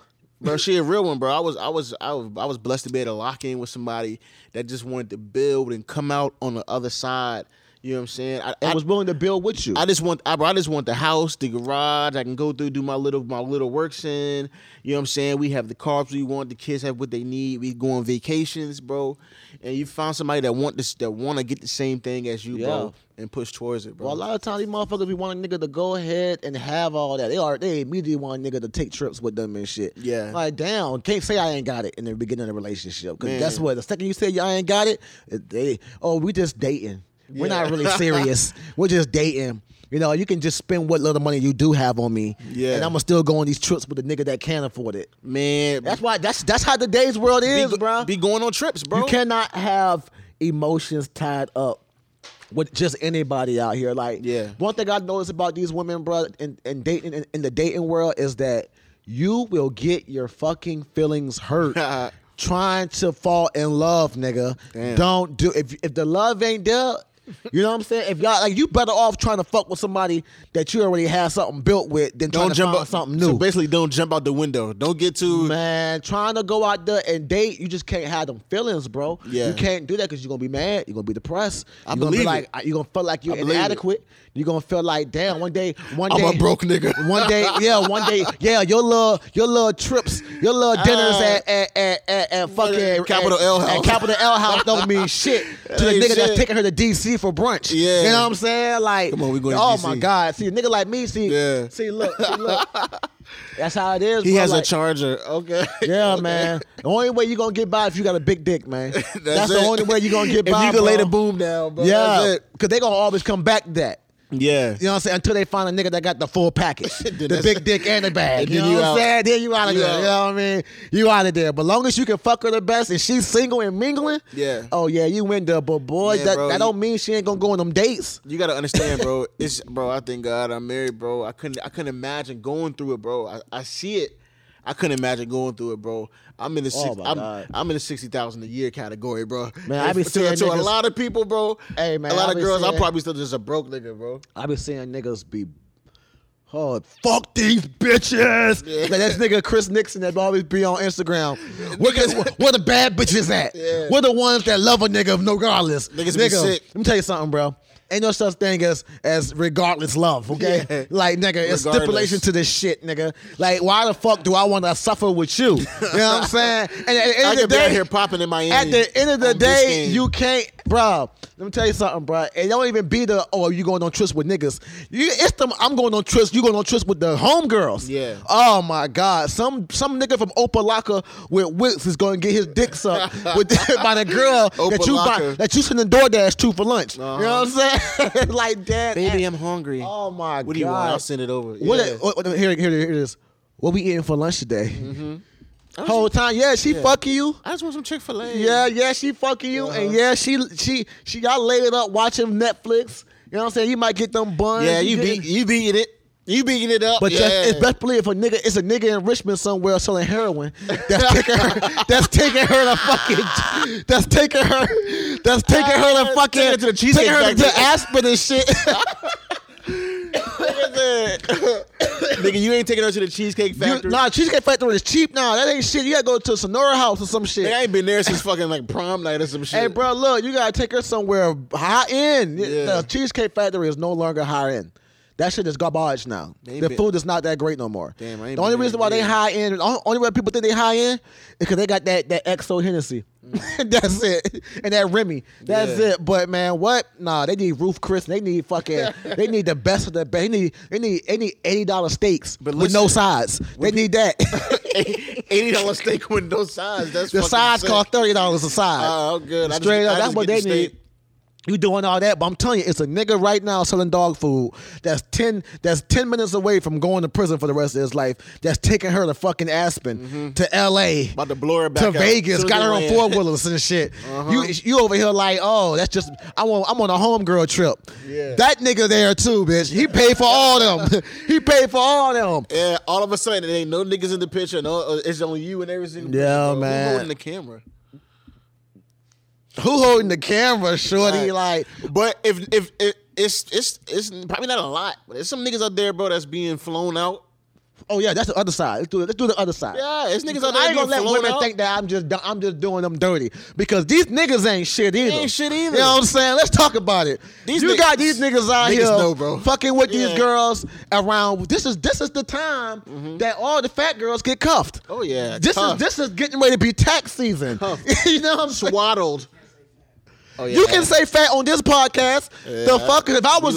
Bro, she a real one, bro. I was blessed to be able to lock in with somebody that just wanted to build and come out on the other side, You know what I'm saying? I was willing to build with you. I just want the house, the garage. I can go through, do my little works in. You know what I'm saying? We have the cars we want. The kids have what they need. We go on vacations, bro. And you found somebody that want to get the same thing as you, bro, and push towards it, bro. Well, a lot of times these motherfuckers, we want a nigga to go ahead and have all that. They immediately want a nigga to take trips with them and shit. Yeah. Like, damn, can't say I ain't got it in the beginning of the relationship. Because guess what? The second you say y'all ain't got it, we just dating. We're not really serious. We're just dating. You know, you can just spend what little money you do have on me. Yeah. And I'm going to still go on these trips with a nigga that can't afford it. Man. That's why. That's how today's world is, bro. Be going on trips, bro. You cannot have emotions tied up with just anybody out here. Like, one thing I noticed about these women, bro, and dating in the dating world is that you will get your fucking feelings hurt. Trying to fall in love, nigga. Damn. Don't do if the love ain't there. You know what I'm saying? If y'all like, you better off trying to fuck with somebody that you already have something built with than trying to jump out something new. So basically, don't jump out the window. Don't get too trying to go out there and date. You just can't have them feelings, bro. Yeah. You can't do that because you're gonna be mad. You're gonna be depressed. You're gonna be like, you're gonna feel like you're inadequate. You're gonna feel like, damn, one day I'm a broke nigga. one day, your little trips, your little dinners at fucking Capital L House. At Capital L House don't mean shit to the nigga that's taking her to DC. For brunch, you know what I'm saying? Like, come on, we going. Oh my God, see a nigga like me, see, look, that's how it is. He has a charger, okay? Yeah, man. The only way you gonna get by if you got a big dick, man. That's the only way you gonna get by. If you can lay the boom down, bro. Yeah, because they gonna always come back to that. Yeah, you know what I'm saying? Until they find a nigga that got the full package, the big dick and the bag. You know what I'm saying? Then you out of there. You know what I mean? You out of there. But long as you can fuck her the best and she's single and mingling, you win there. But boy, that don't mean she ain't gonna go on them dates. You gotta understand, bro. I thank God I'm married, bro. I couldn't imagine going through it, bro. I see it. I couldn't imagine going through it, bro. I'm in the 60,000 a year category, bro. Man, I be seeing to niggas, a lot of people, bro. Hey, man, a lot of girls. I'm probably still just a broke nigga, bro. I be seeing niggas be hard. Fuck these bitches. Yeah. Like that nigga Chris Nixon that always be on Instagram. Where the bad bitches at? Yeah. We're the ones that love a nigga regardless. Niggas be sick. Let me tell you something, bro. Ain't no such thing as regardless love, okay? Yeah. Like, nigga, it's stipulation to this shit, nigga. Like, why the fuck do I want to suffer with you? You know what I'm saying? And at the end of the day, I could be here popping in Miami. At the end of the day, you can't, bro. Let me tell you something, bro. It don't even be you going on trips with niggas. It's them, I'm going on trips, you going on trips with the homegirls. Yeah. Oh, my God. Some nigga from Opalaka with Wicks is going to get his dick sucked by the girl that you sending DoorDash to for lunch. Uh-huh. You know what I'm saying? Like that, baby, I'm hungry. Oh my God! What do you want? I'll send it over. Here it is. What we eating for lunch today? Mm-hmm. Whole time, she fucking you. I just want some Chick-fil-A. Yeah, she fucking you, and she y'all laid it up watching Netflix. You know what I'm saying? You might get them buns. Yeah, you beating it. You beating it up, but it's best believe it's a nigga in Richmond somewhere selling heroin that's taking her to aspirin and shit. Nigga, you ain't taking her to the Cheesecake Factory. Cheesecake Factory is cheap now. That ain't shit. You gotta go to Sonora House or some shit. Nigga, I ain't been there since fucking like prom night or some shit. Hey, bro, look, you gotta take her somewhere high end. Yeah. The Cheesecake Factory is no longer high end. That shit is garbage now. The food is not that great no more. Damn, the only reason why they high end, only way people think they high end, is because they got that XO Hennessy. That's it. And that Remy. That's it. But man, what? Nah, they need Ruth Chris. They need fucking. They need the best of the best. They need $80 steaks with no sides. They need that. $80 steak with no sides. That's the sides sick. Cost $30 a side. Oh, good. Straight up. That's what they need. You doing all that, but I'm telling you, it's a nigga right now selling dog food that's 10 minutes away from going to prison for the rest of his life, that's taking her to fucking Aspen, to L.A., about to blow her back to Vegas, got her on 4-wheelers and shit. Uh-huh. You over here like, oh, that's just, I'm on a homegirl trip. Yeah. That nigga there too, bitch. He paid for all them. Yeah, all of a sudden, there ain't no niggas in the picture. No, it's only you and everything. Yeah, man. Who's holding the camera? Who holding the camera, shorty? Right. Like, but if it's probably not a lot, but there's some niggas out there, bro, that's being flown out Oh yeah, that's the other side. Let's do the other side. Yeah, it's niggas out there. I ain't gonna let women think that I'm just doing them dirty, because these niggas ain't shit either. You know what I'm saying? Let's talk about it. Got these niggas out here fucking with these girls around. This is the time that all the fat girls get cuffed. Oh yeah, this is getting ready to be tax season. You know what I'm saying? Swaddled. Oh, yeah. You can say fat on this podcast. Yeah. The fuck, if I was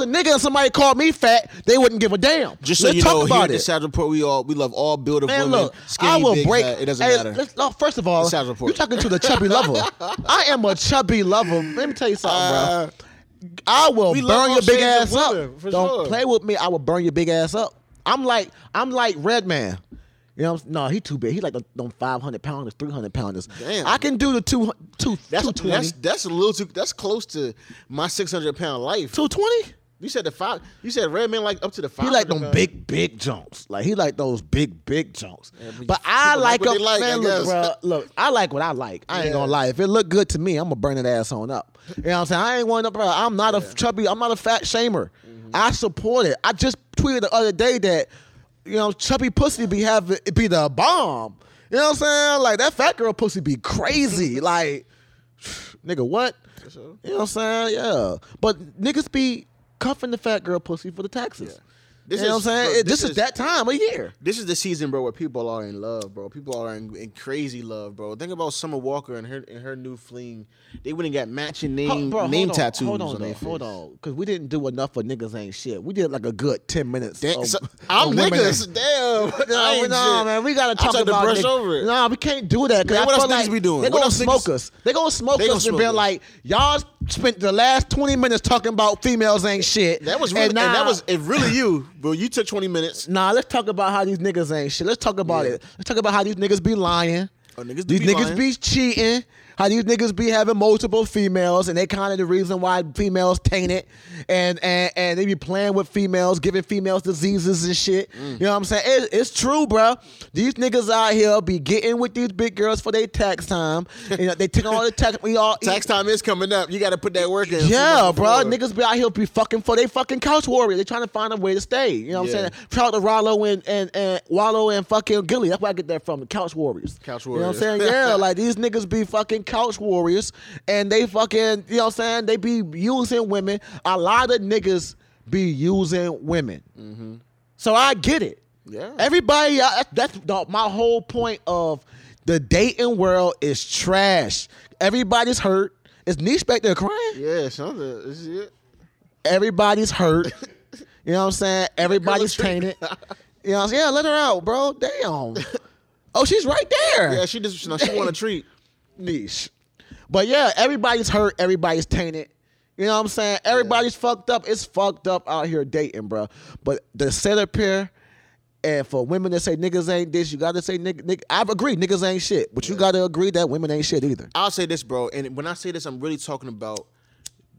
a nigga and somebody called me fat, they wouldn't give a damn. Just so let's you talk know, about here it. At the Savage Report, we love all build of women. Look, skinny, I will big, break. It doesn't matter. No, first of all, you're talking to the chubby lover. I am a chubby lover. Let me tell you something, bro. I will burn your big ass up. Don't play with me. I will burn your big ass up. I'm like Redman. You know, no, he too big. He like them 500-pounders, 300-pounders. Damn, I can do the 220. That's a little too. That's close to my 600-pound life. 220? You said the five. You said Redman like up to the 500. He like them big jumps. Like he like those big jumps. Yeah, but I like them. Like, man, look, I like what I like. I ain't gonna lie. If it look good to me, I'm gonna burn that ass on up. You know what I'm saying? I ain't one up. I'm not a chubby. I'm not a fat shamer. Mm-hmm. I support it. I just tweeted the other day that, you know, chubby pussy be the bomb. You know what I'm saying? Like that fat girl pussy be crazy. Like, nigga, what? Sure. You know what I'm saying? Yeah. But niggas be cuffing the fat girl pussy for the taxes. Yeah. You know what I'm saying? Bro, this is that time of year. This is the season, bro, where people are in love, bro. People are in crazy love, bro. Think about Summer Walker and her new fling. They went and got matching name tattoos on their face. Hold on, because we didn't do enough for niggas ain't shit. We did like a good 10 minutes. I'm niggas. Damn. No, man. We got to talk about brush over it. No, we can't do that. Man, what else niggas be doing? They're going to smoke us. They're going to smoke us and be like, y'all spent the last 20 minutes talking about females ain't shit. That was really, and that was really you. Bro, you took 20 minutes. Nah, let's talk about how these niggas ain't shit. Let's talk about it. Let's talk about how these niggas be lying. Oh, these niggas be cheating. How these niggas be having multiple females, and they kind of the reason why females taint it. And they be playing with females, giving females diseases and shit. You know what I'm saying? It's true, bro. These niggas out here be getting with these big girls for their tax time. You know, they take all the tax. Tax time is coming up. You got to put that work in. Yeah, bro. Niggas be out here be fucking for they fucking couch warrior. They trying to find a way to stay. You know what I'm saying? Shout out to Rollo and Wallo and fucking Gilly. That's where I get that from. The couch warriors. Couch warriors. You know what I'm saying? Yeah, like these niggas be fucking couch warriors, and they fucking, you know what I'm saying, they be using women. A lot of niggas be using women. Mm-hmm. So I get it. Yeah. Everybody, that's my whole point of the dating world is trash. Everybody's hurt. Is Niche back there crying? Yeah, something. Everybody's hurt. You know what I'm saying? Everybody's tainted. You know what I'm saying? Yeah, let her out, bro. Damn. Oh, she's right there. Yeah, she want a treat. Niche. But yeah, everybody's hurt, everybody's tainted. You know what I'm saying? Everybody's fucked up. It's fucked up out here dating, bro. But to sit up here and for women to say niggas ain't this, you gotta say nigga. I agree, niggas ain't shit. But you gotta agree that women ain't shit either. I'll say this, bro. And when I say this, I'm really talking about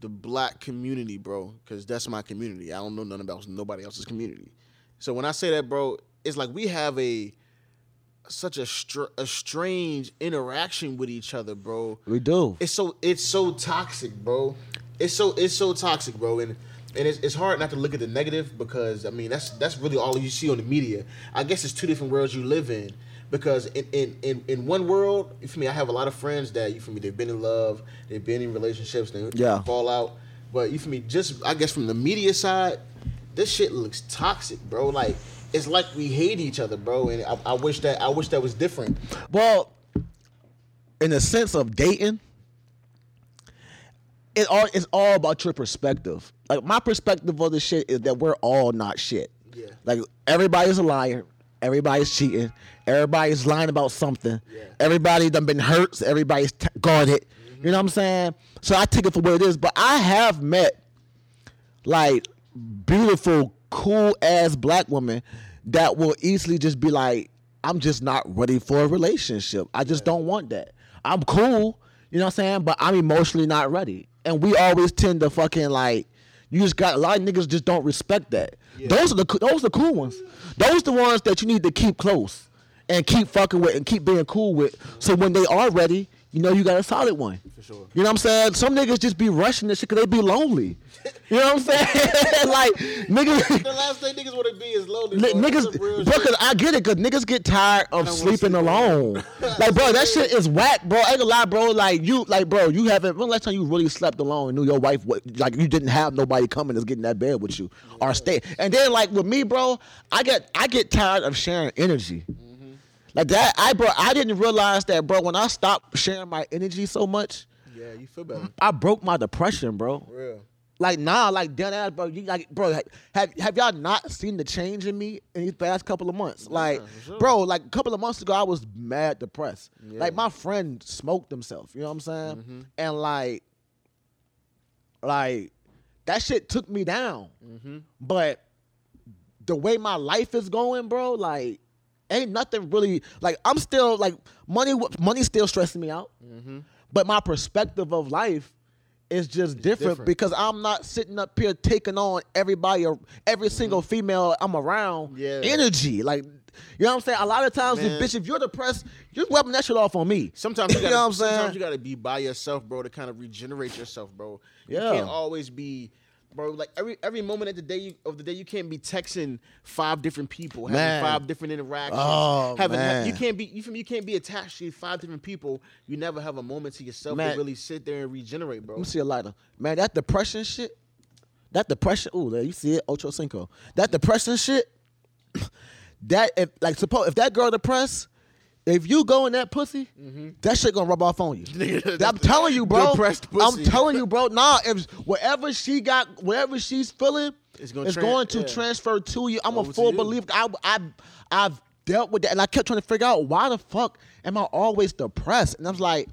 the black community, bro. Because that's my community. I don't know nothing about nobody else's community. So when I say that, bro, it's like we have such a strange interaction with each other, bro. We do. It's so toxic, bro. It's so toxic, bro. And it's hard not to look at the negative, because I mean that's really all you see on the media. I guess it's two different worlds you live in, because in one world, you feel me, I have a lot of friends that, you feel me, they've been in love, they've been in relationships, they fall out. But you feel me, just I guess from the media side, this shit looks toxic, bro. Like, it's like we hate each other, bro, and I wish that was different. Well, in the sense of dating, it's all about your perspective. Like, my perspective of this shit is that we're all not shit. Yeah. Like, everybody's a liar, everybody's cheating, everybody's lying about something. Yeah. Everybody done been hurt, so everybody's guarded. Mm-hmm. You know what I'm saying? So I take it for what it is. But I have met like beautiful, cool ass black woman that will easily just be like, I'm just not ready for a relationship. I just don't want that. I'm cool, you know what I'm saying, but I'm emotionally not ready. And we always tend to fucking like, you just got a lot of niggas just don't respect that. Yeah. Those are the cool ones. Those the ones that you need to keep close and keep fucking with and keep being cool with. So when they are ready, you know you got a solid one. For sure. You know what I'm saying? Some niggas just be rushing this shit because they be lonely. You know what I'm saying? Like, niggas. The last thing niggas want to be is lonely. Niggas, bro, because I get it, because niggas get tired of sleeping alone. Like, bro, that shit is whack, bro. I ain't gonna lie, bro. Like, bro, you haven't, when the last time you really slept alone and knew your wife, like, you didn't have nobody coming that's getting that bed with you or stay. And then, like, with me, bro, I get tired of sharing energy. Like that, I didn't realize that, bro, when I stopped sharing my energy so much. Yeah, you feel better. I broke my depression, bro. Real. Like, nah, like, dead ass, bro. You, like, bro, have y'all not seen the change in me in these past couple of months? Like, sure. Bro, like, a couple of months ago, I was mad depressed. Yeah. Like, my friend smoked himself, you know what I'm saying? Mm-hmm. And, like, that shit took me down. Mm-hmm. But the way my life is going, bro, like, ain't nothing really, like, I'm still, like, money's still stressing me out. Mm-hmm. But my perspective of life is just different because I'm not sitting up here taking on everybody or every single female I'm around energy. Like, you know what I'm saying? A lot of times, bitch, if you're depressed, you're weapon that shit off on me. Sometimes you gotta, you know what I'm saying? Sometimes you got to be by yourself, bro, to kind of regenerate yourself, bro. Yeah. You can't always be... Bro, like every moment of the day, you can't be texting 5 different people, having 5 different interactions. Oh, man. You can't be attached to 5 different people. You never have a moment to yourself to really sit there and regenerate, bro. Let me see a lighter. Man, that depression shit, ooh, there you see it, Ocho Cinco. That depression shit, that, if, like, suppose, if that girl depressed, if you go in that pussy, that shit gonna rub off on you. I'm telling you, bro. Depressed pussy. I'm telling you, bro. Nah, if whatever she got, whatever she's feeling, it's going to transfer to you. I'm a full believer. I've dealt with that, and I kept trying to figure out why the fuck am I always depressed? And I was like,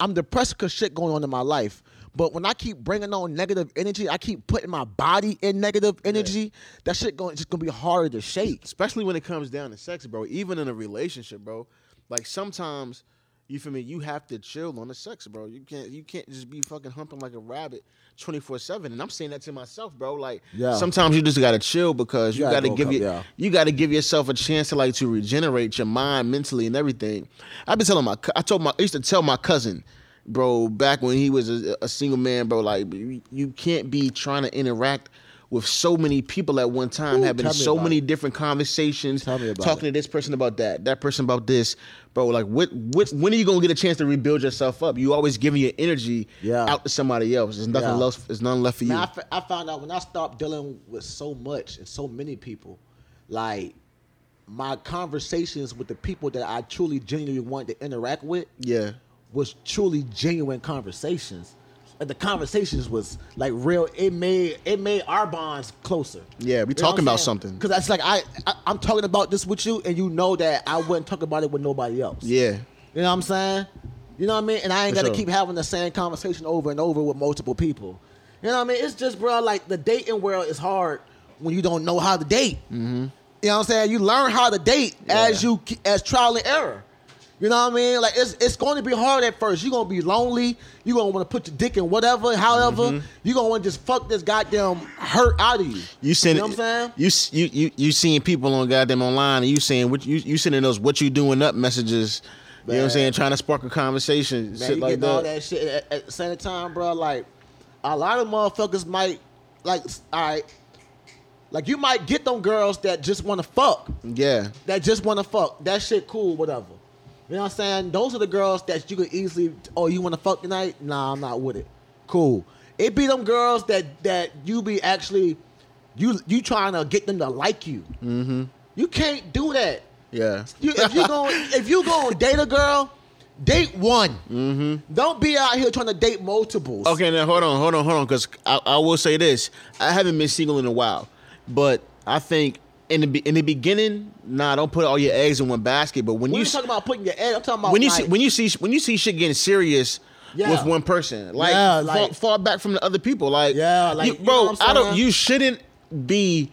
I'm depressed because shit going on in my life. But when I keep bringing on negative energy, I keep putting my body in negative energy, that shit just gonna be harder to shake. Especially when it comes down to sex, bro. Even in a relationship, bro. Like, sometimes, you feel me, you have to chill on the sex, bro. You can't just be fucking humping like a rabbit 24/7. And I'm saying that to myself, bro. Like, sometimes you just gotta chill because you gotta give yourself a chance to, like, to regenerate your mind mentally and everything. I used to tell my cousin, bro, back when he was a single man, bro, like, you can't be trying to interact with so many people at one time, having so many different conversations, talking to this person about that person about this. Bro, like, when are you going to get a chance to rebuild yourself up? You always giving your energy out to somebody else. There's nothing left for you. Man, I found out when I stopped dealing with so much and so many people, like, my conversations with the people that I truly, genuinely wanted to interact with, was truly genuine conversations. And the conversations was, like, real. It made our bonds closer. Yeah, we talking about something. Because that's like, I'm talking about this with you, and you know that I wouldn't talk about it with nobody else. Yeah. You know what I'm saying? You know what I mean? And I ain't got to keep having the same conversation over and over with multiple people. You know what I mean? It's just, bro, like, the dating world is hard when you don't know how to date. Mm-hmm. You know what I'm saying? You learn how to date as trial and error. You know what I mean? Like, it's going to be hard at first. You're going to be lonely. You're going to want to put your dick in whatever, however. You're going to want to just fuck this goddamn hurt out of you. You know what I'm saying? You seeing people on goddamn online, and you saying, you sending those what you doing up messages. Man. You know what I'm saying? Trying to spark a conversation. Man, shit, you like getting that. All that shit at the same time, bro. Like, a lot of motherfuckers might, like, all right. Like, you might get them girls that just want to fuck. Yeah. That just want to fuck. That shit cool, whatever. You know what I'm saying? Those are the girls that you could easily, oh, you want to fuck tonight? Nah, I'm not with it. Cool. It be them girls that you be actually, you trying to get them to like you. Mm-hmm. You can't do that. Yeah. If you going to date a girl, date one. Mm-hmm. Don't be out here trying to date multiples. Okay, now hold on, because I will say this. I haven't been single in a while, but I think, in the beginning, nah, don't put all your eggs in one basket. But when you talking about putting your egg, I'm talking about when you see shit getting serious with one person, like, far back from the other people, like, you, bro, you know what I'm saying, you shouldn't be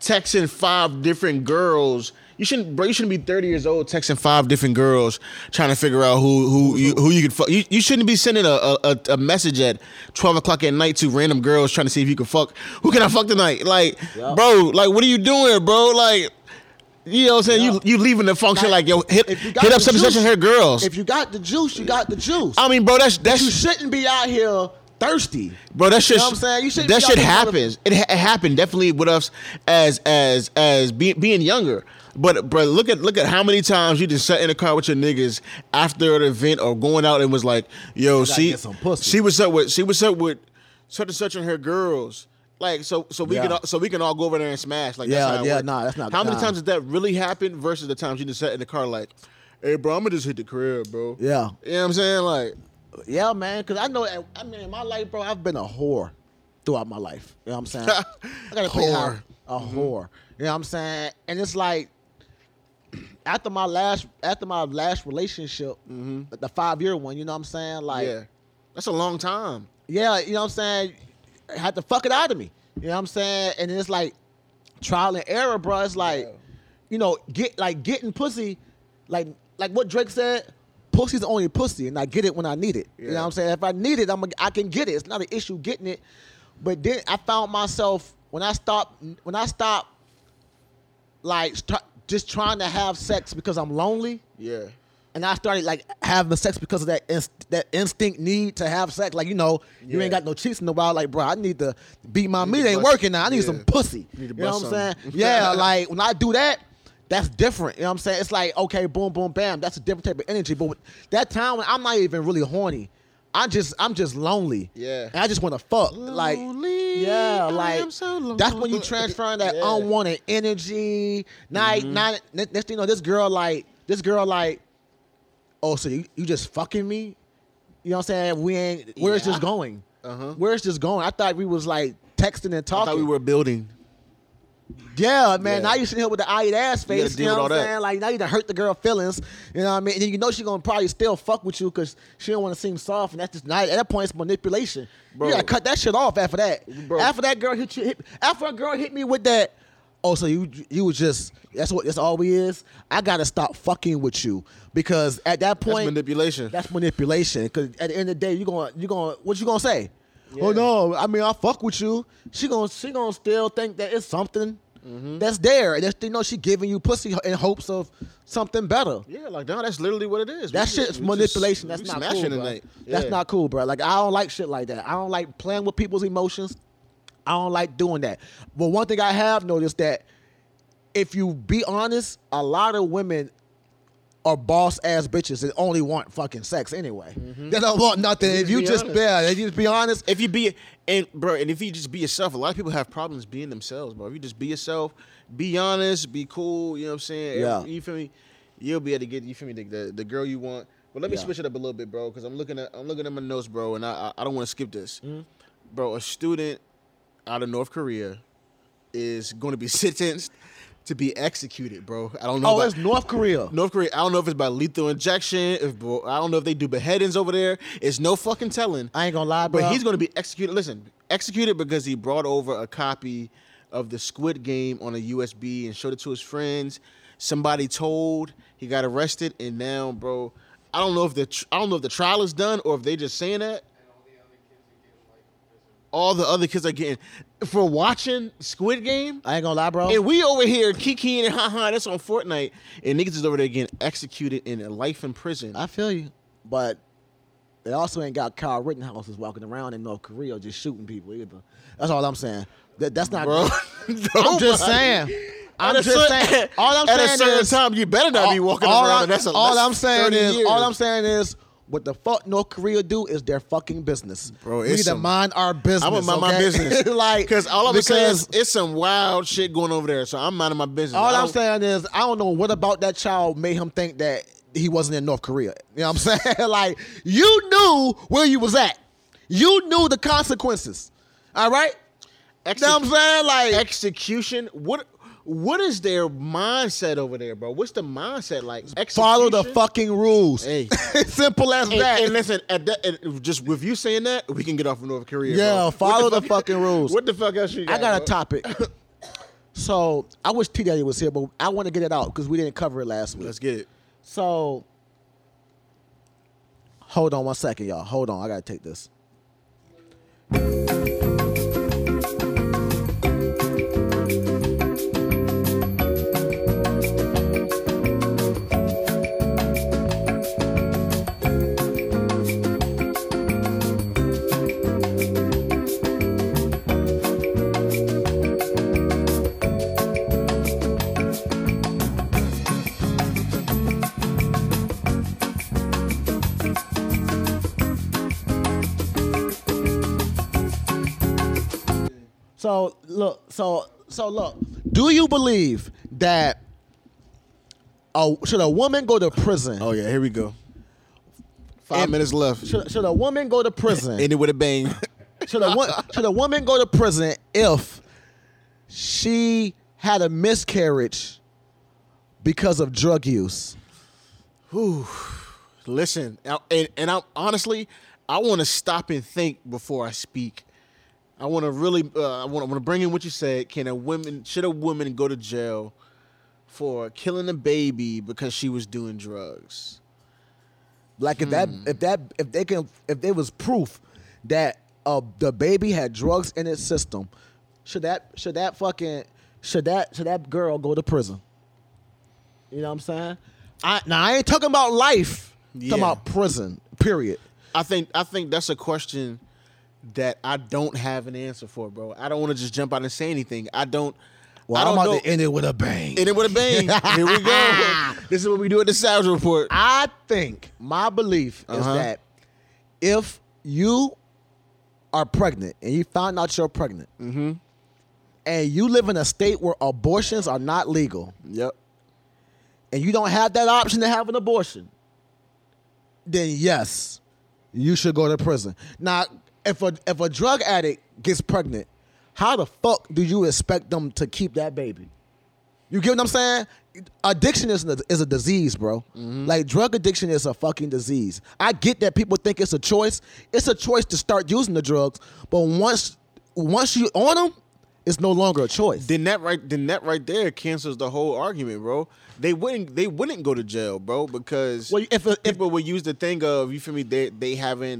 texting 5 different girls. You shouldn't be 30 years old texting 5 different girls trying to figure out who you could fuck. You shouldn't be sending a message at 12 o'clock at night to random girls trying to see if you can fuck. Who can I fuck tonight? Like, bro, like, what are you doing, bro? Like, You know what I'm saying? Yeah. You leaving the function like, yo, hit up some such and her girls. If you got the juice, you got the juice. I mean, bro, that's you shouldn't be out here thirsty, bro. That shit, you know what I'm saying? You shouldn't that shit happens. It happened definitely with us as being younger. But bro, look at how many times you just sat in the car with your niggas after an event or going out and was like, yo, she was up with such and such and her girls. Like so we can all go over there and smash. Like that's not. How many times did that really happen versus the times you just sat in the car like, hey bro, I'm gonna just hit the crib, bro. Yeah, you know what I'm saying? Like, yeah, man. Because I know, I mean, in my life, bro, I've been a whore throughout my life. You know what I'm saying? I gotta play hard. A whore. You know what I'm saying? And it's like, after my last relationship, the 5-year one. You know what I'm saying? Like, yeah. That's a long time. Yeah, you know what I'm saying. Had to fuck it out of me. You know what I'm saying? And it's like trial and error, bro. It's like, you know, getting pussy, like what Drake said, pussy's only pussy, and I get it when I need it. Yeah. You know what I'm saying? If I need it, I can get it. It's not an issue getting it. But then I found myself when I stopped like just trying to have sex because I'm lonely. Yeah. And I started like having the sex because of that that instinct need to have sex. Like, you know, you ain't got no cheeks in a while. Like, bro, I need to beat my meat. Ain't working now. I need some pussy. You know what I'm saying? Yeah, like when I do that, that's different. You know what I'm saying? It's like, okay, boom, boom, bam. That's a different type of energy. But that time when I'm not even really horny, I'm just lonely. Yeah. And I just want to fuck. Lonely. Like, yeah, like so that's when you transferring that unwanted energy. Now, next thing you know, this girl like. Oh, so you just fucking me? You know what I'm saying? Where's this going? Uh-huh. Where's this going? I thought we was like texting and talking. I thought we were building. Yeah, man. Yeah. Now you sitting here with the eyed ass face. You know what I'm saying? Like, now you done hurt the girl feelings. You know what I mean? And you know she's gonna probably still fuck with you because she don't want to seem soft. And that's just not. At that point, it's manipulation. Bro. You gotta cut that shit off after that. Bro. After that girl hit you. After a girl hit me with that. Oh, so you was just, that's all we is? I got to stop fucking with you because at that point. That's manipulation. Because at the end of the day, what you going to say? Yeah. Oh, no, I mean, I fuck with you. She gonna still think that it's something that's there. And that's, you know, she giving you pussy in hopes of something better. Yeah, like, no, that's literally what it is. That shit's manipulation. That's not cool, bro. Yeah. That's not cool, bro. Like, I don't like shit like that. I don't like playing with people's emotions. I don't like doing that. But one thing I have noticed that if you be honest, a lot of women are boss-ass bitches that only want fucking sex anyway. Mm-hmm. They don't want nothing. If you just be honest. If you be, and if you just be yourself, a lot of people have problems being themselves, bro. If you just be yourself, be honest, be cool, you know what I'm saying? Yeah. You feel me? You'll be able to get, you feel me, the girl you want. But let me switch it up a little bit, bro, because I'm looking at my notes, bro, and I don't want to skip this. Mm-hmm. Bro, a student out of North Korea is going to be sentenced to be executed, bro. I don't know. Oh, it's North Korea. I don't know if it's by lethal injection. I don't know if they do beheadings over there. It's no fucking telling. I ain't gonna lie, bro. But he's going to be executed. Listen, executed because he brought over a copy of the Squid Game on a USB and showed it to his friends. Somebody told. He got arrested, and now, bro, I don't know if the trial is done or if they just saying that. All the other kids are getting for watching Squid Game. I ain't gonna lie, bro. And we over here kikiing and haha. That's on Fortnite, and niggas is over there getting executed in a life in prison. I feel you, but they also ain't got Kyle Rittenhouse walking around in North Korea just shooting people either. That's all I'm saying. That's not. Bro, I'm just saying. I'm just saying. All I'm saying is at a certain time you better not be walking around. All I'm saying is. What the fuck North Korea do is their fucking business. Bro, we need to mind our business. I'm gonna mind my business. Like, because it's some wild shit going over there, so I'm minding my business. All I'm saying is, I don't know what about that child made him think that he wasn't in North Korea. You know what I'm saying? Like, you knew where you was at. You knew the consequences. All right? You know what I'm saying? Like, execution. What is their mindset over there, bro? What's the mindset like? Execution? Follow the fucking rules. Hey. Simple as that. And listen, just with you saying that, we can get off of North Korea. Yeah, bro. Follow the fucking rules. What the fuck else you got? I got a topic. So I wish T Daddy was here, but I want to get it out because we didn't cover it last week. Let's get it. So hold on one second, y'all. Hold on. I gotta take this. So look. Do you believe that should a woman go to prison? Oh yeah, here we go. 5 minutes left. Should a woman go to prison? End it with a bang. Should a woman go to prison if she had a miscarriage because of drug use? Whew. Listen, and I'm honestly, I want to stop and think before I speak. I want to really, I want to bring in what you said. Should a woman go to jail for killing a baby because she was doing drugs? Like if there was proof that the baby had drugs in its system, should that girl go to prison? You know what I'm saying? I ain't talking about life. Yeah. Talking about prison. Period. I think that's a question that I don't have an answer for, bro. I don't want to just jump out and say anything. I'm about to end it with a bang. End it with a bang. Here we go. This is what we do at the Savage Report. I think my belief is that if you are pregnant and you found out you're pregnant, and you live in a state where abortions are not legal, yep, and you don't have that option to have an abortion, then yes, you should go to prison. Now, if a drug addict gets pregnant, how the fuck do you expect them to keep that baby? You get what I'm saying? Addiction is a disease, bro. Mm-hmm. Like, drug addiction is a fucking disease. I get that people think it's a choice. It's a choice to start using the drugs, but once you on them, it's no longer a choice. Then that right there cancels the whole argument, bro. They wouldn't go to jail, bro, because if people would use the thing of, you feel me, they have an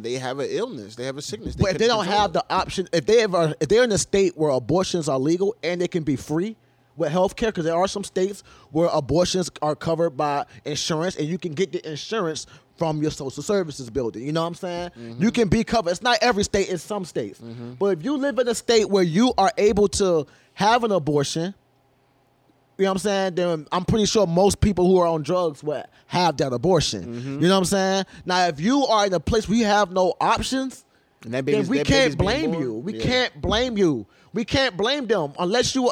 illness, they have a sickness. But if they don't have the option, if they're in a state where abortions are legal and they can be free with healthcare, because there are some states where abortions are covered by insurance and you can get the insurance from your social services building. You know what I'm saying? Mm-hmm. You can be covered. It's not every state, it's some states. Mm-hmm. But if you live in a state where you are able to have an abortion, you know what I'm saying, then I'm pretty sure most people who are on drugs will have that abortion. Mm-hmm. You know what I'm saying? Now, if you are in a place where you have no options, then we can't blame you. We can't blame them unless you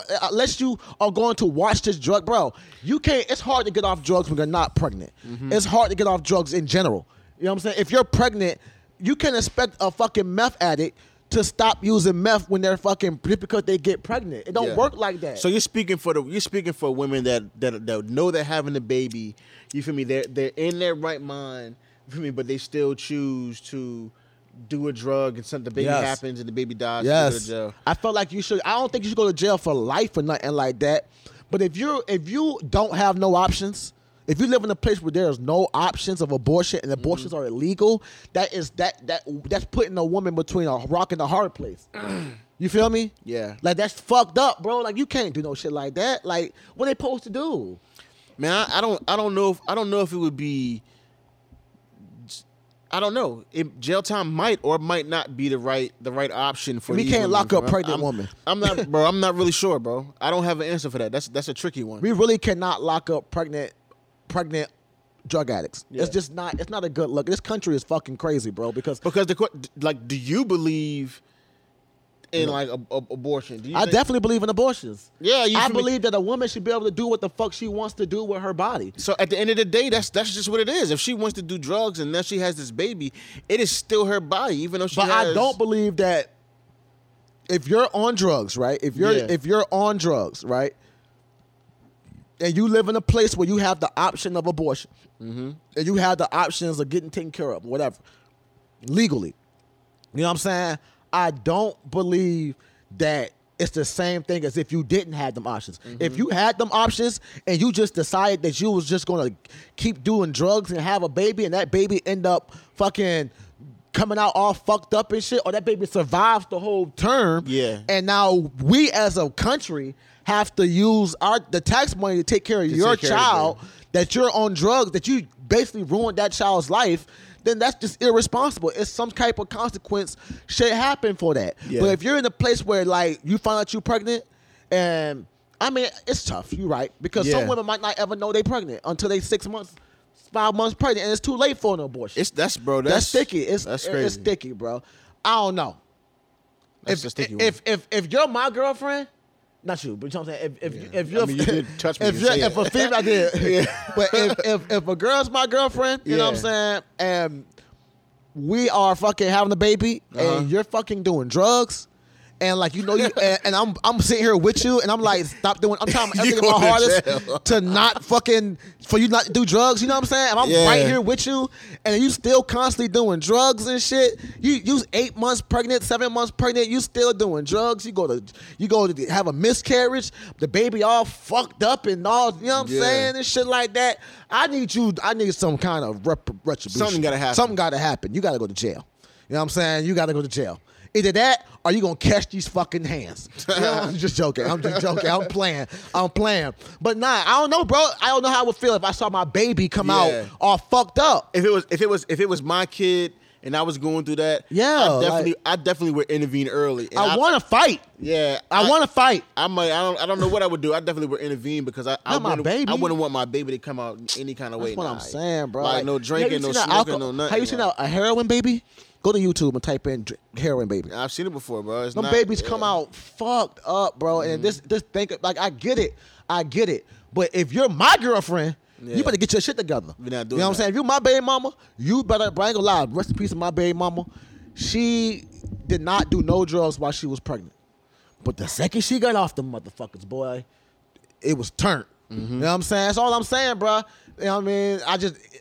are going to watch this drug, bro. You can't. It's hard to get off drugs when you're not pregnant. Mm-hmm. It's hard to get off drugs in general. You know what I'm saying? If you're pregnant, you can expect a fucking meth addict to stop using meth when they're fucking because they get pregnant. It don't work like that. So you're speaking for women that know they're having a baby. You feel me? They're in their right mind. You feel me? But they still choose to do a drug and something, the baby happens and the baby dies. Yes. You go to jail. I felt like you should. I don't think you should go to jail for life or nothing like that. But if you don't have no options, if you live in a place where there's no options of abortion and abortions are illegal, that's putting a woman between a rock and a hard place. You feel me? Yeah. Like, that's fucked up, bro. Like, you can't do no shit like that. Like, what are they supposed to do? Man, I don't know if it would be. I don't know. Jail time might or might not be the right option for these women. We can't lock up pregnant women. I'm not really sure, bro. I don't have an answer for that. That's a tricky one. We really cannot lock up pregnant drug addicts. Yeah. It's not a good look. This country is fucking crazy, bro. Because do you believe in abortion? I definitely believe in abortions. Yeah, I believe that a woman should be able to do what the fuck she wants to do with her body. So at the end of the day, that's just what it is. If she wants to do drugs and now she has this baby, it is still her body, even though she. But I don't believe that if you're on drugs, right? If you're on drugs, right, and you live in a place where you have the option of abortion, and you have the options of getting taken care of, whatever, legally. You know what I'm saying? I don't believe that it's the same thing as if you didn't have them options. Mm-hmm. If you had them options and you just decided that you was just going to keep doing drugs and have a baby and that baby end up fucking coming out all fucked up and shit, or that baby survives the whole term, and now we as a country have to use the tax money to take care of your child that you're on drugs, that you basically ruined that child's life, then that's just irresponsible. It's some type of consequence should happen for that. Yeah. But if you're in a place where, like, you find out you're pregnant, and, I mean, it's tough, you're right, because some women might not ever know they're pregnant until they're 6 months, 5 months pregnant, and it's too late for an abortion. That's sticky. That's crazy. It's sticky, bro. I don't know. That's if you're my girlfriend, not you, but you know what I'm saying. If a female, I did. Yeah. But if a girl's my girlfriend, you know what I'm saying, and we are fucking having a baby, and you're fucking doing drugs. And like I'm sitting here with you, and I'm like, stop doing. I'm trying everything my hardest to not fucking for you not to do drugs. You know what I'm saying? And I'm right here with you, and you still constantly doing drugs and shit. You 8 months pregnant, 7 months pregnant, you still doing drugs. You go to have a miscarriage, the baby all fucked up and all. You know what I'm saying and shit like that. I need some kind of retribution. Something gotta happen. You gotta go to jail. You know what I'm saying? You gotta go to jail. Either that, or you gonna catch these fucking hands. You know, I'm just joking. I'm playing. But nah, I don't know, bro. I don't know how I would feel if I saw my baby come out all fucked up. If it was my kid and I was going through that, I definitely would intervene early. And I want to fight. Yeah, I want to fight. I don't know what I would do. I definitely would intervene because I wouldn't want my baby to come out any kind of way. That's what I'm saying, bro. Like no drinking, no smoking, no nothing. Have you seen a heroin baby? Go to YouTube and type in heroin baby. I've seen it before, bro. It's not, babies come out fucked up, bro. And this thing, like, I get it. But if you're my girlfriend, you better get your shit together. We're not doing you know what I'm saying? If you're my baby mama, you better, bro, I ain't gonna lie, rest in peace of my baby mama. She did not do no drugs while she was pregnant. But the second she got off them motherfuckers, boy, it was turned. Mm-hmm. You know what I'm saying? That's all I'm saying, bro. You know what I mean?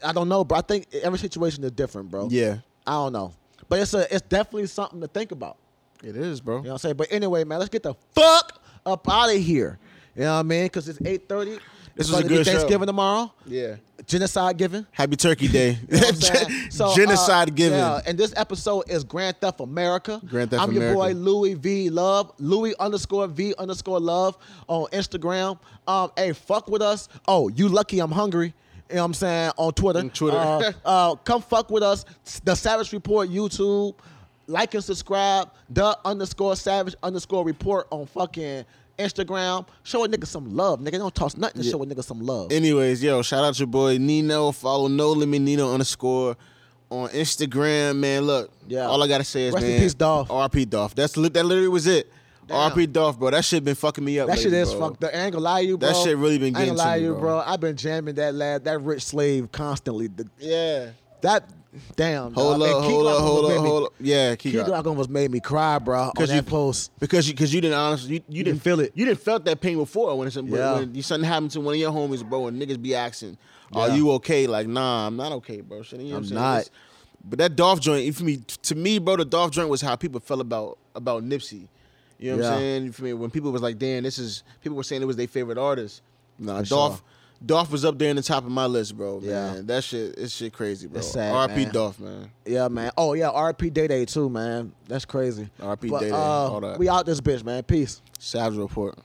I don't know, bro. I think every situation is different, bro. Yeah. I don't know. But it's definitely something to think about. It is, bro. You know what I'm saying? But anyway, man, let's get the fuck up out of here. You know what I mean? Because it's 8:30. This was a good show. Thanksgiving tomorrow. Yeah. Genocide giving. Happy Turkey Day. You know so, genocide giving. Yeah, and this episode is Grand Theft America. I'm your boy Louis V Love. Louis_V_Love on Instagram. Hey, fuck with us. Oh, you lucky I'm hungry. You know what I'm saying? On Twitter. Come fuck with us. The Savage Report YouTube. Like and subscribe. The_Savage_Report on fucking Instagram. Show a nigga some love, nigga. Don't toss nothing to show a nigga some love. Anyways, yo, shout out your boy Nino. Follow NoLimitNino_ on Instagram, man. Look, all I gotta say is, rest in peace, Dolph. R.P. Dolph. That literally was it. R.P. Dolph, bro. That shit been fucking me up. That shit is fucked up. I ain't gonna lie to you, bro. That shit really been getting to me, bro. I ain't gonna lie to you, bro. I've been jamming that rich slave constantly. Damn. Hold up. Yeah, Key Glock almost made me cry, bro. On that post. Because you didn't honestly, you didn't feel it. You didn't felt that pain before when something happened to one of your homies, bro, and niggas be asking, are you okay? Like, nah, I'm not okay, bro. Shit, you know what I'm saying? Not. But that Dolph joint, to me, bro, the Dolph joint was how people felt about Nipsey. You know what I'm saying? You feel me? When people was like, damn, people were saying it was their favorite artist. Nah, Dolph was up there in the top of my list, bro. Man. Yeah. That shit crazy, bro. That's sad, R.P. Dolph, man. Yeah, man. Oh, yeah, R.P. Day Day, too, man. That's crazy. R.P. Day Day, all that. We out this bitch, man. Peace. Savage Report.